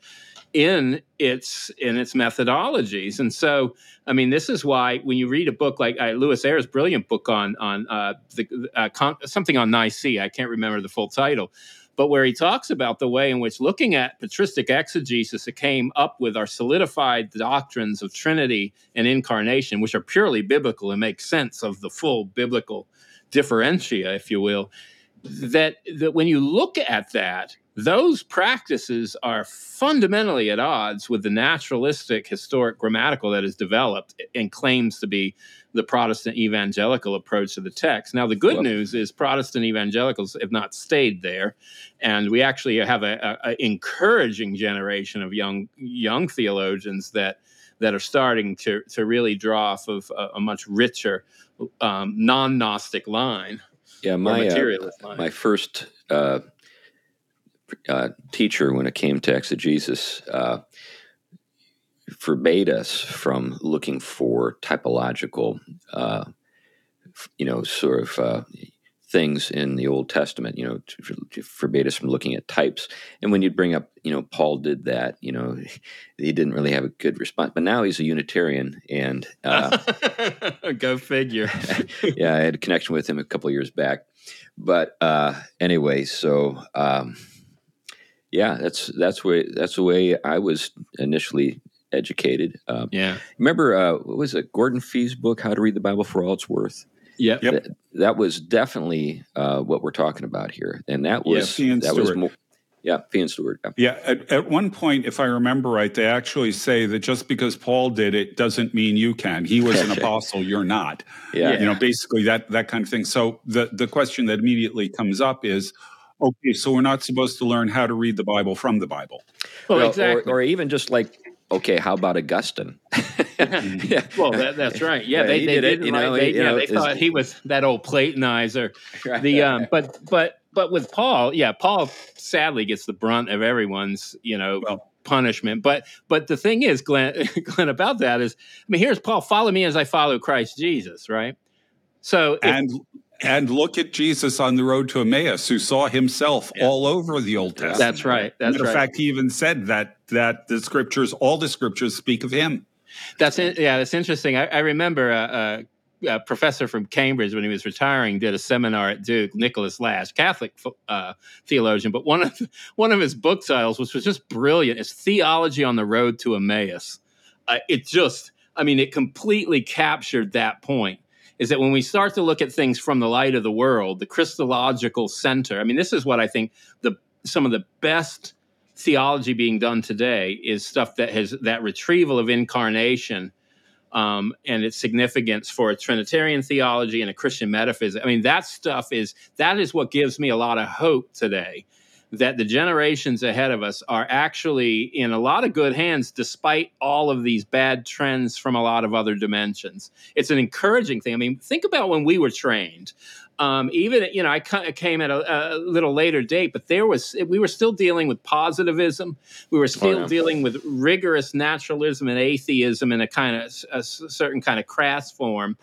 in its in its methodologies. And so, I mean, this is why when you read a book like uh, Lewis Ayres' brilliant book on on uh, the, uh, con- something on Nicaea, I can't remember the full title, but where he talks about the way in which looking at patristic exegesis, it came up with our solidified doctrines of Trinity and incarnation, which are purely biblical and make sense of the full biblical differentia, if you will, that, that when you look at that, those practices are fundamentally at odds with the naturalistic historic grammatical that is developed and claims to be the Protestant evangelical approach to the text. Now, the good well, news is Protestant evangelicals have not stayed there, and we actually have a, a, a encouraging generation of young young theologians that that are starting to to really draw off of a, a much richer um, non-Gnostic line. Yeah, my uh, line. my first. Uh, Uh, teacher, when it came to exegesis, uh, forbade us from looking for typological, uh, you know, sort of uh, things in the Old Testament, you know, to, to forbade us from looking at types. And when you'd bring up, you know, Paul did that, you know, he didn't really have a good response. But now he's a Unitarian and... Uh, Go figure. Yeah, I had a connection with him a couple of years back. But uh, anyway, so... Um, Yeah, that's that's where that's the way I was initially educated. Um, yeah, remember uh, what was it? Gordon Fee's book, "How to Read the Bible for All It's Worth." Yeah, yep. that, that was definitely uh, what we're talking about here, and that was yeah, and that Stewart. was more, yeah, Fee and Stewart. Yeah, yeah at, at one point, if I remember right, they actually say that just because Paul did it doesn't mean you can. He was an apostle, you're not. Yeah, you know, basically that that kind of thing. So the the question that immediately comes up is, okay, so we're not supposed to learn how to read the Bible from the Bible. Well, well exactly. Or, or even just like, okay, how about Augustine? yeah. Well, that, that's right. Yeah, yeah they, they did didn't it, you like, know, they, you yeah, know, they thought he was that old Platonizer. Right. The um, but but but with Paul, yeah, Paul sadly gets the brunt of everyone's, you know, well, punishment. But but the thing is, Glenn, Glenn, about that is, I mean, here's Paul: follow me as I follow Christ Jesus, right? So and. If, And look at Jesus on the road to Emmaus, who saw himself yeah. all over the Old Testament. That's right. That's right. In fact, he even said that that the scriptures, all the scriptures, speak of him. That's in, yeah. That's interesting. I, I remember a, a, a professor from Cambridge when he was retiring did a seminar at Duke, Nicholas Lash, Catholic uh, theologian. But one of one of his book titles, which was just brilliant, is "Theology on the Road to Emmaus." Uh, it just, I mean, it completely captured that point. Is that when we start to look at things from the light of the world, the Christological center, I mean, this is what I think the some of the best theology being done today is stuff that has that retrieval of incarnation um, and its significance for a Trinitarian theology and a Christian metaphysics. I mean, that stuff is, that is what gives me a lot of hope today, that the generations ahead of us are actually in a lot of good hands, despite all of these bad trends from a lot of other dimensions. It's an encouraging thing. I mean, think about when we were trained. Um, even, you know, I came at a, a little later date, but there was, we were still dealing with positivism. We were still oh, yeah. dealing with rigorous naturalism and atheism in a kind of a certain kind of crass form.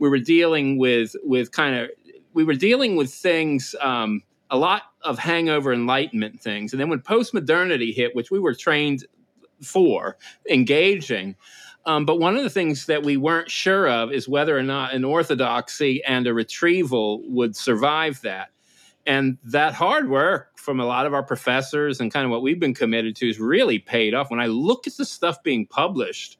We were dealing with, with kind of, we were dealing with things, um, a lot of hangover enlightenment things. And then when postmodernity hit, which we were trained for, engaging, um, but one of the things that we weren't sure of is whether or not an orthodoxy and a retrieval would survive that. And that hard work from a lot of our professors and kind of what we've been committed to is really paid off. When I look at the stuff being published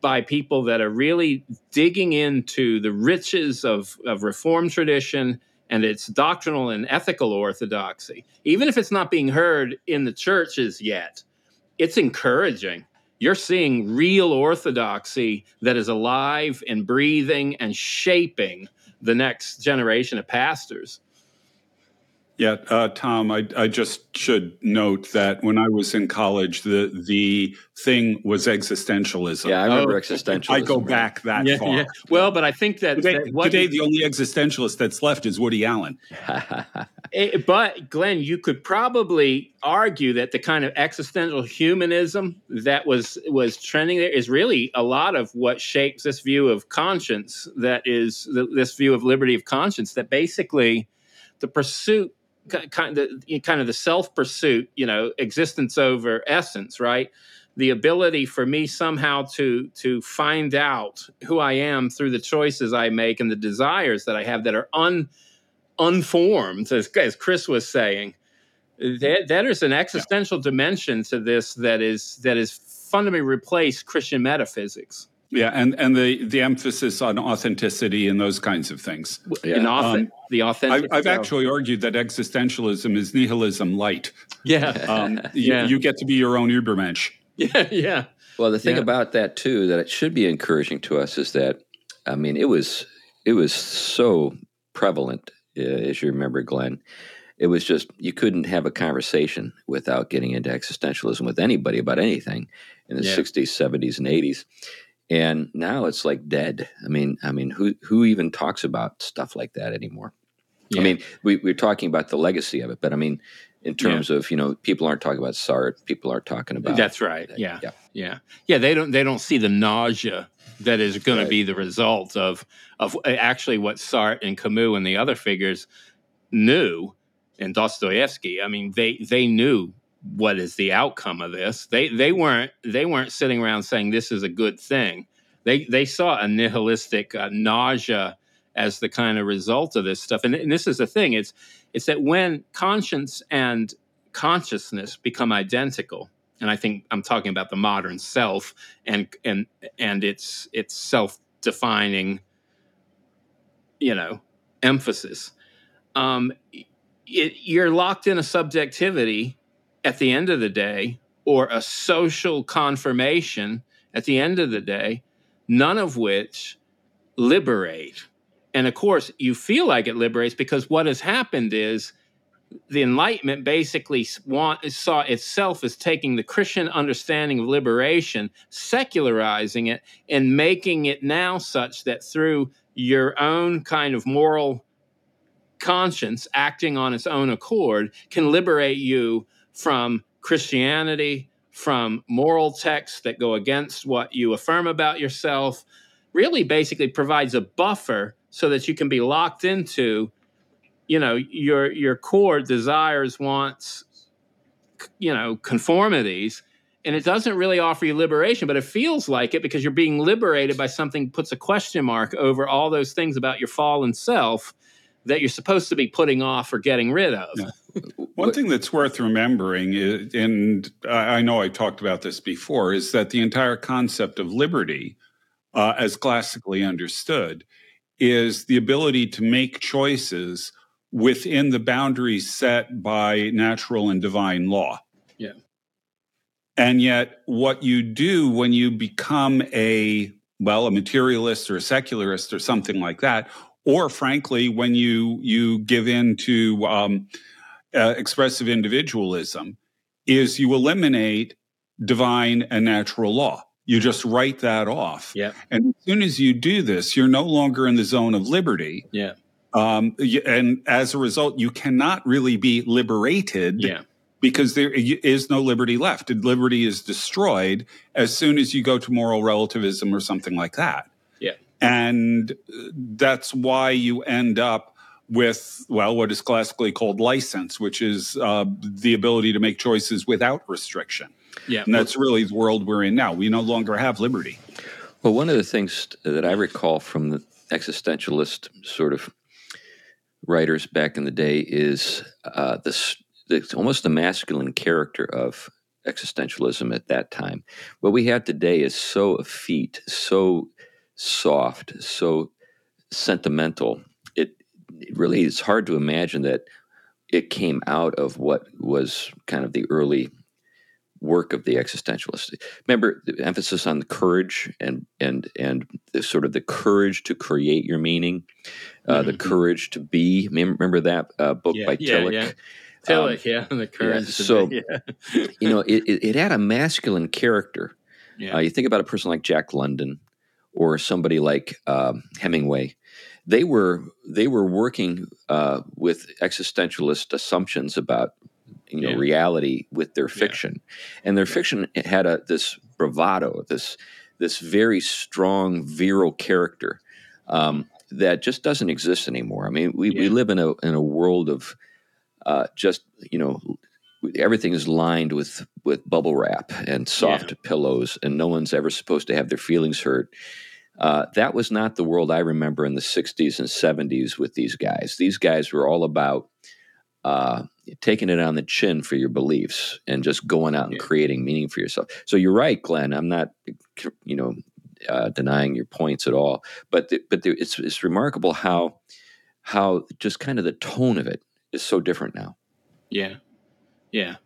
by people that are really digging into the riches of, of Reformed tradition, and its doctrinal and ethical orthodoxy, even if it's not being heard in the churches yet, it's encouraging. You're seeing real orthodoxy that is alive and breathing and shaping the next generation of pastors. Yeah, uh, Tom, I, I just should note that when I was in college, the the thing was existentialism. Yeah, I remember oh, existentialism. I go back that yeah, far. Yeah. Well, but I think that... Today, that what today you, the only existentialist that's left is Woody Allen. it, but, Glenn, you could probably argue that the kind of existential humanism that was, was trending there is really a lot of what shapes this view of conscience, that is this view of liberty of conscience, that basically the pursuit kind of kind of the self-pursuit, you know, existence over essence, right? The ability for me somehow to to find out who I am through the choices I make and the desires that I have that are un, unformed, as, as Chris was saying, That, that is an existential yeah. dimension to this that is that is fundamentally replaced Christian metaphysics. Yeah, and, and the, the emphasis on authenticity and those kinds of things. Yeah. And often, um, the authentic. I, I've self. actually argued that existentialism is nihilism light. Yeah. Um, yeah. You, you get to be your own Ubermensch. Yeah, yeah. Well, the thing yeah. about that, too, that it should be encouraging to us is that, I mean, it was it was so prevalent, uh, as you remember, Glenn. It was just, you couldn't have a conversation without getting into existentialism with anybody about anything in the yeah. sixties, seventies, and eighties. And now it's like dead. I mean, I mean, who who even talks about stuff like that anymore? Yeah. I mean, we, we're talking about the legacy of it, but I mean, in terms yeah. of, you know, people aren't talking about Sartre. People aren't talking about that's right. That, yeah. yeah, yeah, yeah. They don't they don't see the nausea that is going right. to be the result of of actually what Sartre and Camus and the other figures knew, and Dostoevsky. I mean, they they knew. What is the outcome of this? They they weren't they weren't sitting around saying this is a good thing. They they saw a nihilistic uh, nausea as the kind of result of this stuff. And, and this is the thing: it's it's that when conscience and consciousness become identical, and I think I'm talking about the modern self and and and its its self-defining, you know, emphasis. Um, it, you're locked in a subjectivity. At the end of the day, or a social confirmation at the end of the day, none of which liberate. And of course, you feel like it liberates because what has happened is the Enlightenment basically want, saw itself as taking the Christian understanding of liberation, secularizing it, and making it now such that through your own kind of moral conscience acting on its own accord can liberate you from Christianity, from moral texts that go against what you affirm about yourself, really basically provides a buffer so that you can be locked into, you know, your your core desires, wants, you know, conformities. And it doesn't really offer you liberation, but it feels like it because you're being liberated by something that puts a question mark over all those things about your fallen self that you're supposed to be putting off or getting rid of. Yeah. One thing that's worth remembering, is, and I know I talked about this before, is that the entire concept of liberty, uh, as classically understood, is the ability to make choices within the boundaries set by natural and divine law. Yeah. And yet what you do when you become a, well, a materialist or a secularist or something like that, or frankly, when you you give in to um, uh, expressive individualism, is you eliminate divine and natural law. You just write that off. Yep. And as soon as you do this, you're no longer in the zone of liberty. Yeah. Um, and as a result, you cannot really be liberated yeah. because there is no liberty left. Liberty is destroyed as soon as you go to moral relativism or something like that. And that's why you end up with, well, what is classically called license, which is uh, the ability to make choices without restriction. Yeah, and that's really the world we're in now. We no longer have liberty. Well, one of the things that I recall from the existentialist sort of writers back in the day is uh, this, this almost the masculine character of existentialism at that time. What we have today is so effete, so soft, so sentimental. It, it really is hard to imagine that it came out of what was kind of the early work of the existentialist. Remember the emphasis on the courage and and and the, sort of the courage to create your meaning, uh, mm-hmm. the courage to be. Remember that uh, book yeah, by yeah, Tillich. Yeah. Tillich, um, yeah, the courage. Yeah, to so be, yeah. you know, it, it had a masculine character. Yeah. Uh, you think about a person like Jack London. Or somebody like um, Hemingway, they were they were working uh, with existentialist assumptions about you know yeah. reality with their fiction, yeah. and their yeah. fiction had a this bravado, this this very strong virile character um, that just doesn't exist anymore. I mean, we, yeah. we live in a in a world of uh, just you know. Everything is lined with, with bubble wrap and soft yeah. pillows, and no one's ever supposed to have their feelings hurt. Uh, that was not the world I remember in the sixties and seventies with these guys. These guys were all about, uh, taking it on the chin for your beliefs and just going out and yeah. creating meaning for yourself. So you're right, Glenn. I'm not, you know, uh, denying your points at all. But the, but the, it's it's remarkable how how just kind of the tone of it is so different now. Yeah, yeah.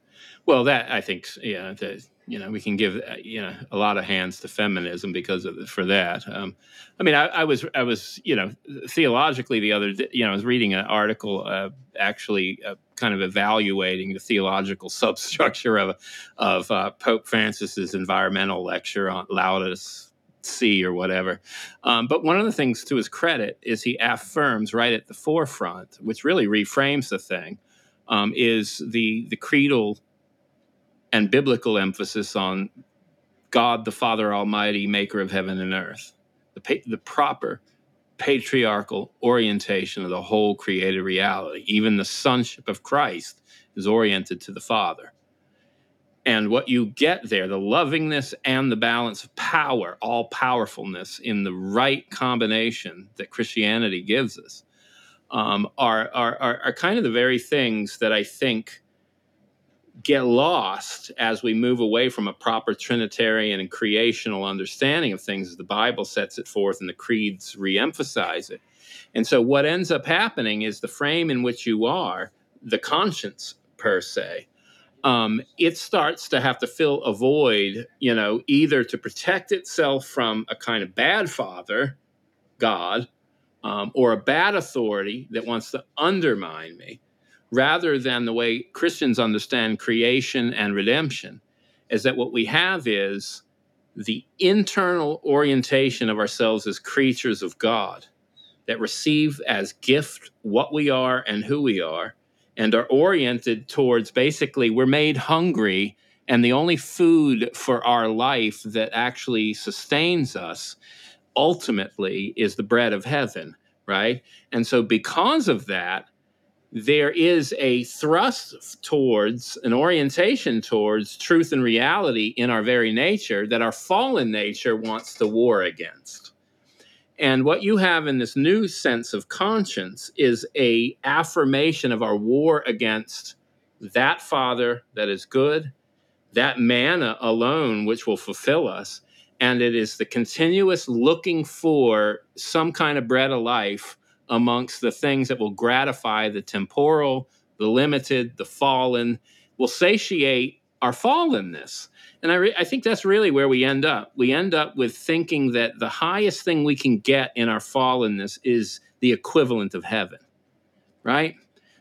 Well, that I think, yeah, that you know, we can give uh, you know a lot of hands to feminism because of for that. Um, I mean, I, I was I was you know theologically the other day, you know I was reading an article uh, actually uh, kind of evaluating the theological substructure of of uh, Pope Francis's environmental lecture on Laudato Si or whatever. Um, but one of the things to his credit is he affirms right at the forefront, which really reframes the thing, um, is the the creedal and biblical emphasis on God, the Father Almighty, maker of heaven and earth, the, pa- the proper patriarchal orientation of the whole created reality. Even the sonship of Christ is oriented to the Father. And what you get there, the lovingness and the balance of power, all powerfulness in the right combination that Christianity gives us, um, are, are, are, are kind of the very things that I think get lost as we move away from a proper Trinitarian and creational understanding of things as the Bible sets it forth and the creeds reemphasize it. And so what ends up happening is the frame in which you are, the conscience per se, um, it starts to have to fill a void, you know, either to protect itself from a kind of bad father, God, um, or a bad authority that wants to undermine me, rather than the way Christians understand creation and redemption, is that what we have is the internal orientation of ourselves as creatures of God that receive as gift what we are and who we are, and are oriented towards basically we're made hungry, and the only food for our life that actually sustains us ultimately is the bread of heaven, right? And so because of that, there is a thrust towards, an orientation towards truth and reality in our very nature that our fallen nature wants to war against. And what you have in this new sense of conscience is a affirmation of our war against that Father that is good, that manna alone which will fulfill us, and it is the continuous looking for some kind of bread of life amongst the things that will gratify the temporal, the limited, the fallen, will satiate our fallenness. And I, re- I think that's really where we end up. We end up with thinking that the highest thing we can get in our fallenness is the equivalent of heaven, right?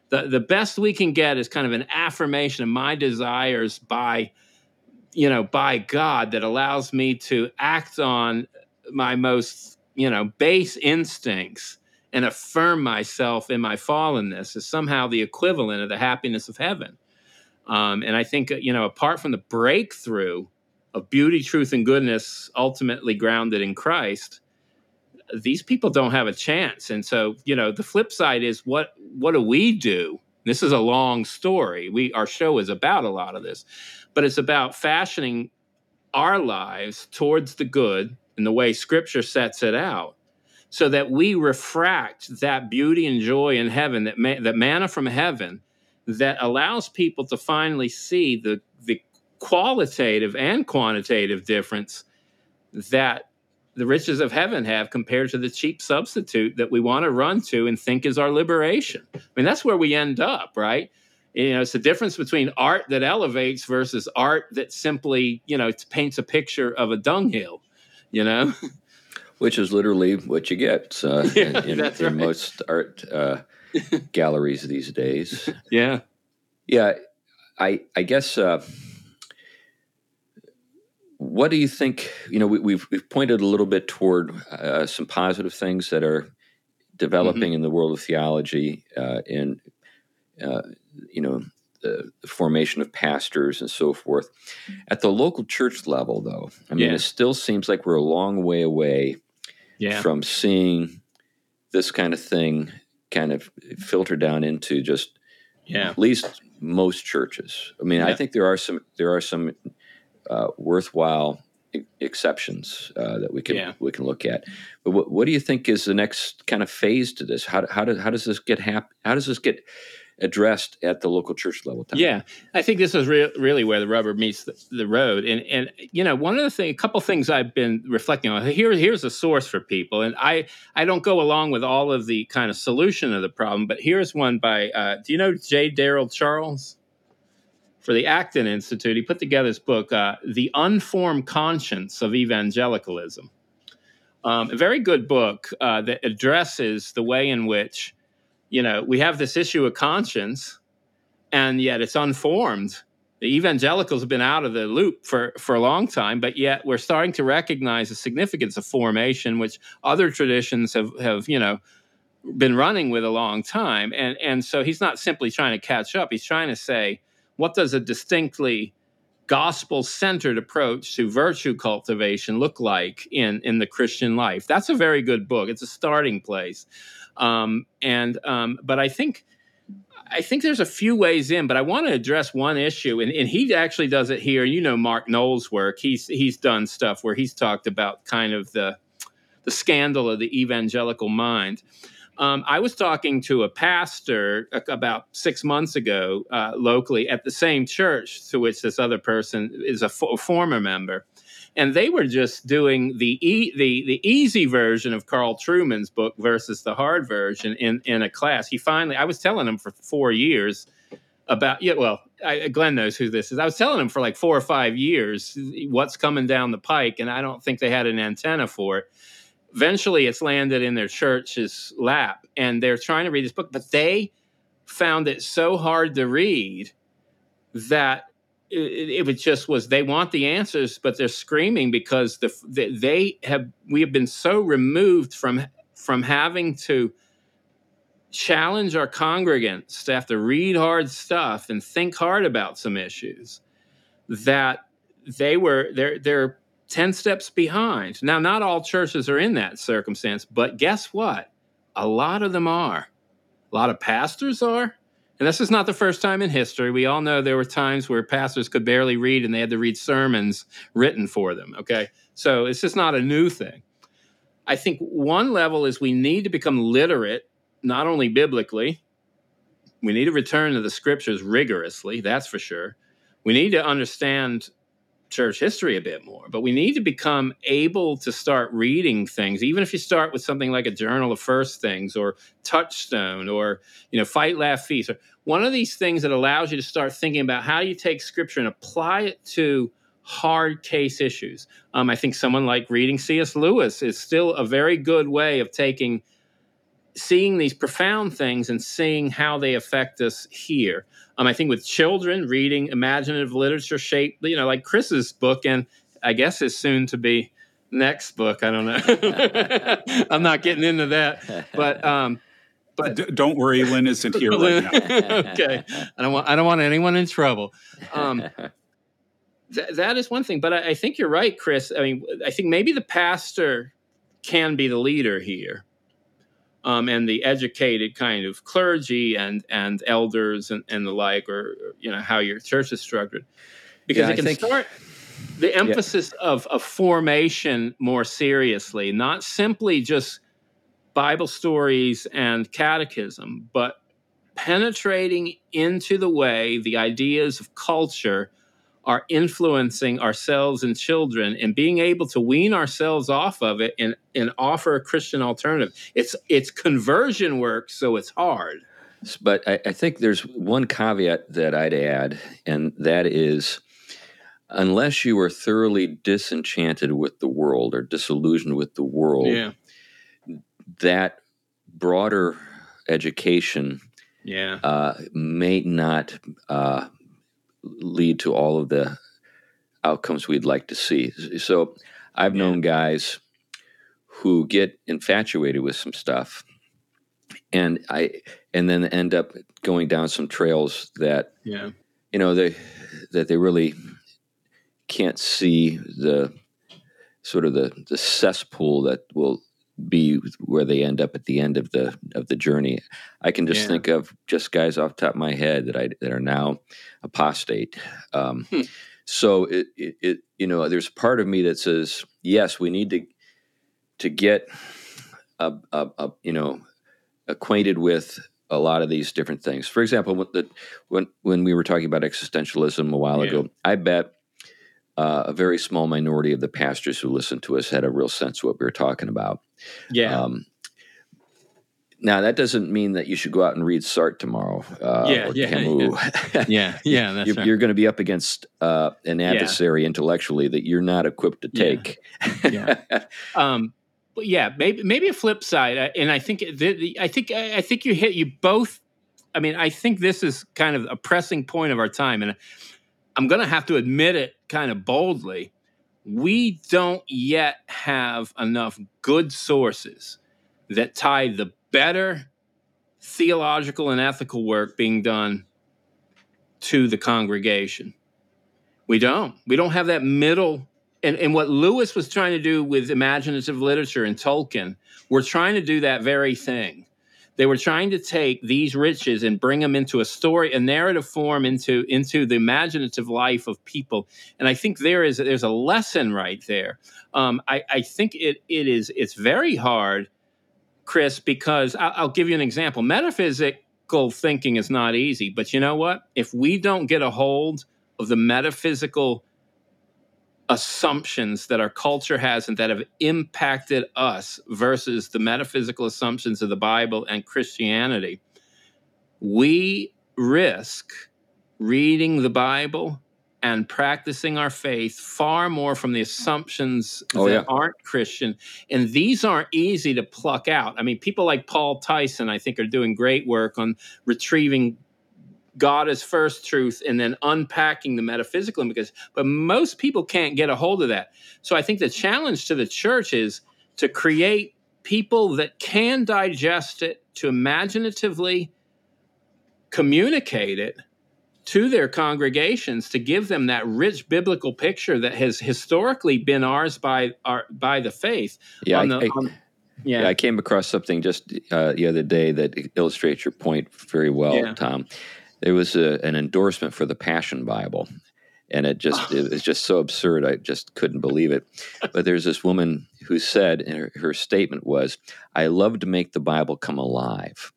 The, the best we can get is kind of an affirmation of my desires by, you know, by God that allows me to act on my most, you know, base instincts and affirm myself in my fallenness is somehow the equivalent of the happiness of heaven. Um, and I think, you know, apart from the breakthrough of beauty, truth, and goodness ultimately grounded in Christ, these people don't have a chance. And so, you know, the flip side is what, what do we do? This is a long story. We, our show is about a lot of this, but it's about fashioning our lives towards the good in the way Scripture sets it out, so that we refract that beauty and joy in heaven, that ma- that manna from heaven, that allows people to finally see the, the qualitative and quantitative difference that the riches of heaven have compared to the cheap substitute that we want to run to and think is our liberation. I mean, that's where we end up, right? You know, it's the difference between art that elevates versus art that simply, you know, paints a picture of a dunghill, you know? Which is literally what you get uh, yeah, in, in, right. in most art uh, galleries these days. Yeah, yeah. I I guess. Uh, what do you think? You know, we, we've we've pointed a little bit toward uh, some positive things that are developing mm-hmm. in the world of theology, uh, in uh, you know the, the formation of pastors and so forth. At the local church level, though, I mean, yeah. it still seems like we're a long way away. Yeah. From seeing this kind of thing kind of filter down into just yeah. at least most churches. I mean, yeah. I think there are some there are some uh, worthwhile e- exceptions uh, that we can yeah. we can look at. But what, what do you think is the next kind of phase to this? How how does how does this get hap- How does this get addressed at the local church level. Time. Yeah, I think this is re- really where the rubber meets the, the road. And, and you know, one of the things, a couple things I've been reflecting on, here, here's a source for people. And I, I don't go along with all of the kind of solution of the problem, but here's one by, uh, do you know J. Darrell Charles? For the Acton Institute, he put together this book, uh, The Unformed Conscience of Evangelicalism. Um, a very good book uh, that addresses the way in which, you know, we have this issue of conscience, and yet it's unformed. The evangelicals have been out of the loop for, for a long time, but yet we're starting to recognize the significance of formation, which other traditions have, have you know, been running with a long time. And, and so he's not simply trying to catch up. He's trying to say, what does a distinctly gospel-centered approach to virtue cultivation look like in, in the Christian life? That's a very good book. It's a starting place. Um, and um, but I think I think there's a few ways in, but I want to address one issue, and, and he actually does it here. You know Mark Knoll's work. He's he's done stuff where he's talked about kind of the the scandal of the evangelical mind. Um, I was talking to a pastor about six months ago uh, locally at the same church to which this other person is a fo- former member. And they were just doing the e- the the easy version of Carl Truman's book versus the hard version in, in a class. He finally, I was telling him for four years about, yeah, well, I, Glenn knows who this is. I was telling him for like four or five years what's coming down the pike, and I don't think they had an antenna for it. Eventually, it's landed in their church's lap, and they're trying to read this book, but they found it so hard to read that it, it just was, they want the answers, but they're screaming because the, the, they have, we have been so removed from, from having to challenge our congregants to have to read hard stuff and think hard about some issues that they were, they're, they're, ten steps behind. Now, not all churches are in that circumstance, but guess what? A lot of them are. A lot of pastors are. And this is not the first time in history. We all know there were times where pastors could barely read and they had to read sermons written for them, okay? So it's just not a new thing. I think one level is we need to become literate, not only biblically. We need to return to the scriptures rigorously, that's for sure. We need to understand church history a bit more, but we need to become able to start reading things, even if you start with something like a Journal of First Things or Touchstone or, you know, Fight Laugh Feast, or one of these things that allows you to start thinking about how you take scripture and apply it to hard case issues. Um, I think someone like reading C S. Lewis is still a very good way of taking, seeing these profound things and seeing how they affect us here. Um, I think with children, reading imaginative literature shaped, you know, like Chris's book and I guess his soon-to-be next book. I don't know. I'm not getting into that. But um, but D- don't worry, Lynn isn't here right now. Okay. I don't want I don't want anyone in trouble. Um, th- that is one thing. But I, I think you're right, Chris. I mean, I think maybe the pastor can be the leader here. Um, and the educated kind of clergy and and elders and, and the like, or, you know, how your church is structured. Because yeah, it can think, start the emphasis yeah. of, of formation more seriously, not simply just Bible stories and catechism, but penetrating into the way the ideas of culture are influencing ourselves and children and being able to wean ourselves off of it and, and offer a Christian alternative. It's it's conversion work, so it's hard. But I, I think there's one caveat that I'd add, and that is unless you are thoroughly disenchanted with the world or disillusioned with the world, yeah. that broader education yeah. uh, may not... Uh, lead to all of the outcomes we'd like to see. So I've known yeah. guys who get infatuated with some stuff and I and then end up going down some trails that yeah. you know they that they really can't see the sort of the, the cesspool that will be where they end up at the end of the of the journey. I can just yeah. think of just guys off the top of my head that I that are now apostate. Um, hmm. So it, it, it you know there's part of me that says yes, we need to to get a, a, a you know acquainted with a lot of these different things. For example, when the, when, when we were talking about existentialism a while yeah. ago, I bet uh, a very small minority of the pastors who listened to us had a real sense of what we were talking about. Yeah. Um, now, that doesn't mean that you should go out and read Sartre tomorrow. Uh, yeah, or yeah, Camus. yeah, yeah, yeah. That's you're right. You're going to be up against uh, an adversary yeah. intellectually that you're not equipped to take. Yeah. yeah. Um, but yeah, maybe maybe a flip side, and I think the, the, I think I think you hit you both. I mean, I think this is kind of a pressing point of our time, and I'm going to have to admit it kind of boldly. We don't yet have enough good sources that tie the better theological and ethical work being done to the congregation. We don't. We don't have that middle. And, and what Lewis was trying to do with imaginative literature and Tolkien, we're trying to do that very thing. They were trying to take these riches and bring them into a story, a narrative form, into, into the imaginative life of people. And I think there is there's a lesson right there. Um, I, I think it it is it's very hard, Chris, because I'll, I'll give you an example. Metaphysical thinking is not easy, but you know what? If we don't get a hold of the metaphysical assumptions that our culture has and that have impacted us versus the metaphysical assumptions of the Bible and Christianity, we risk reading the Bible and practicing our faith far more from the assumptions oh, that yeah. aren't Christian. And these aren't easy to pluck out. I mean, people like Paul Tyson, I think, are doing great work on retrieving God is first truth and then unpacking the metaphysical, because but most people can't get a hold of that. So I think the challenge to the church is to create people that can digest it, to imaginatively communicate it to their congregations, to give them that rich biblical picture that has historically been ours by our, by the faith. Yeah, on the, I, I, on, yeah. yeah, I came across something just uh, the other day that illustrates your point very well, yeah. Tom. There was a, an endorsement for the Passion Bible, and it just it was just so absurd. I just couldn't believe it. But there's this woman who said, and her, her statement was, "I love to make the Bible come alive."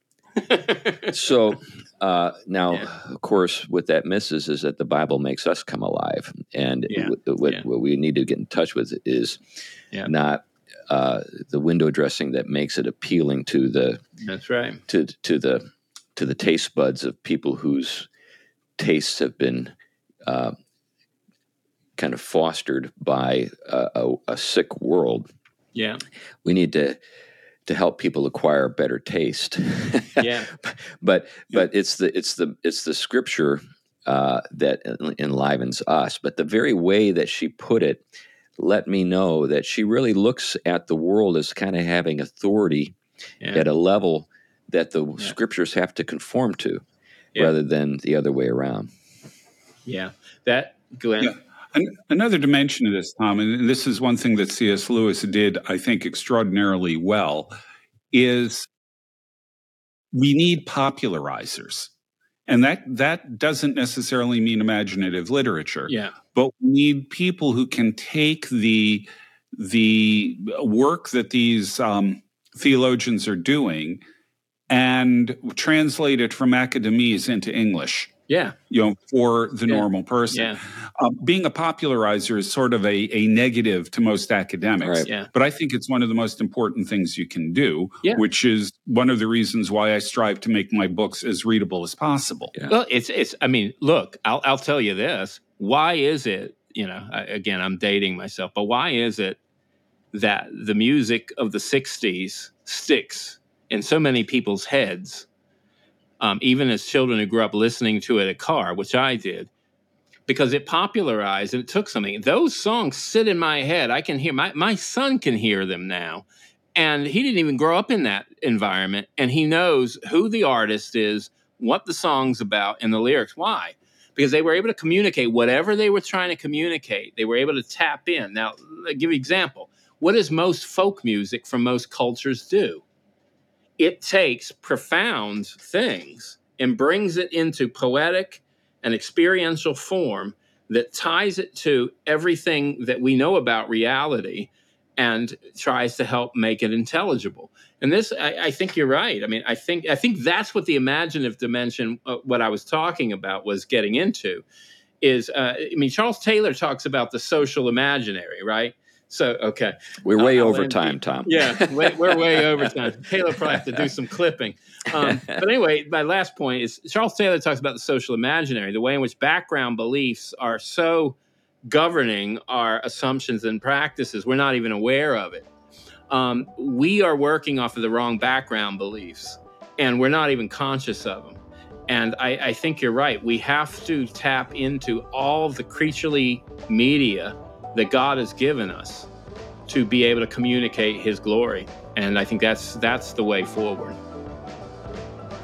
So uh, now, yeah. of course, what that misses is that the Bible makes us come alive, and yeah. what, what, yeah. what we need to get in touch with is yeah. not uh, the window dressing that makes it appealing to the that's right to to the. to the taste buds of people whose tastes have been uh, kind of fostered by a, a, a sick world. Yeah. We need to to help people acquire better taste. yeah. But but it's the it's the it's the scripture uh, that enlivens us. But the very way that she put it let me know that she really looks at the world as kind of having authority yeah. at a level that the yeah. scriptures have to conform to yeah. rather than the other way around. Yeah. That, Glenn. Yeah. An- another dimension of this, Tom, and this is one thing that C S. Lewis did, I think, extraordinarily well, is we need popularizers. And that that doesn't necessarily mean imaginative literature. Yeah. But we need people who can take the, the work that these um, theologians are doing and translate it from academies into English. Yeah. You know, for the yeah. normal person. Yeah. Uh, being a popularizer is sort of a, a negative to most academics. Right. Yeah. But I think it's one of the most important things you can do, yeah. which is one of the reasons why I strive to make my books as readable as possible. Yeah. Well, it's, it's, I mean, look, I'll, I'll tell you this. Why is it, you know, I, again, I'm dating myself, but why is it that the music of the sixties sticks in so many people's heads, um, even as children who grew up listening to it at car, which I did, because it popularized and it took something. Those songs sit in my head. I can hear, my, my son can hear them now. And he didn't even grow up in that environment. And he knows who the artist is, what the song's about, and the lyrics. Why? Because they were able to communicate whatever they were trying to communicate. They were able to tap in. Now, I'll give you an example. What does most folk music from most cultures do? It takes profound things and brings it into poetic and experiential form that ties it to everything that we know about reality and tries to help make it intelligible. And this, I, I think you're right. I mean, I think I think that's what the imaginative dimension, uh, what I was talking about, was getting into. Is uh, I mean, Charles Taylor talks about the social imaginary, right? So, okay. We're way uh, over time, Tom. Yeah, we're, we're way over time. Taylor probably have to do some clipping. Um, but anyway, my last point is Charles Taylor talks about the social imaginary, the way in which background beliefs are so governing our assumptions and practices. We're not even aware of it. Um, we are working off of the wrong background beliefs, and we're not even conscious of them. And I, I think you're right. We have to tap into all the creaturely media that God has given us to be able to communicate his glory. And I think that's that's the way forward.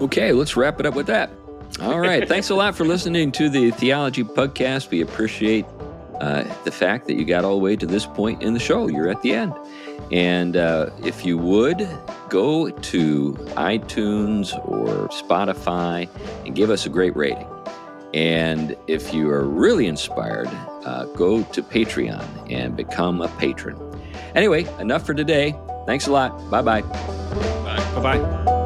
Okay, let's wrap it up with that. All right, thanks a lot for listening to the Theology Podcast. We appreciate uh, the fact that you got all the way to this point in the show. You're at the end. And uh, if you would, go to iTunes or Spotify and give us a great rating. And if you are really inspired, uh, go to Patreon and become a patron. Anyway, enough for today. Thanks a lot. Bye-bye. Bye. Bye-bye.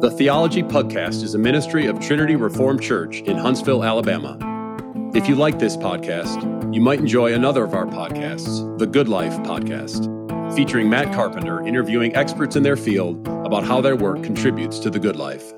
The Theology Podcast is a ministry of Trinity Reformed Church in Huntsville, Alabama. If you like this podcast, you might enjoy another of our podcasts, The Good Life Podcast, featuring Matt Carpenter interviewing experts in their field about how their work contributes to the good life.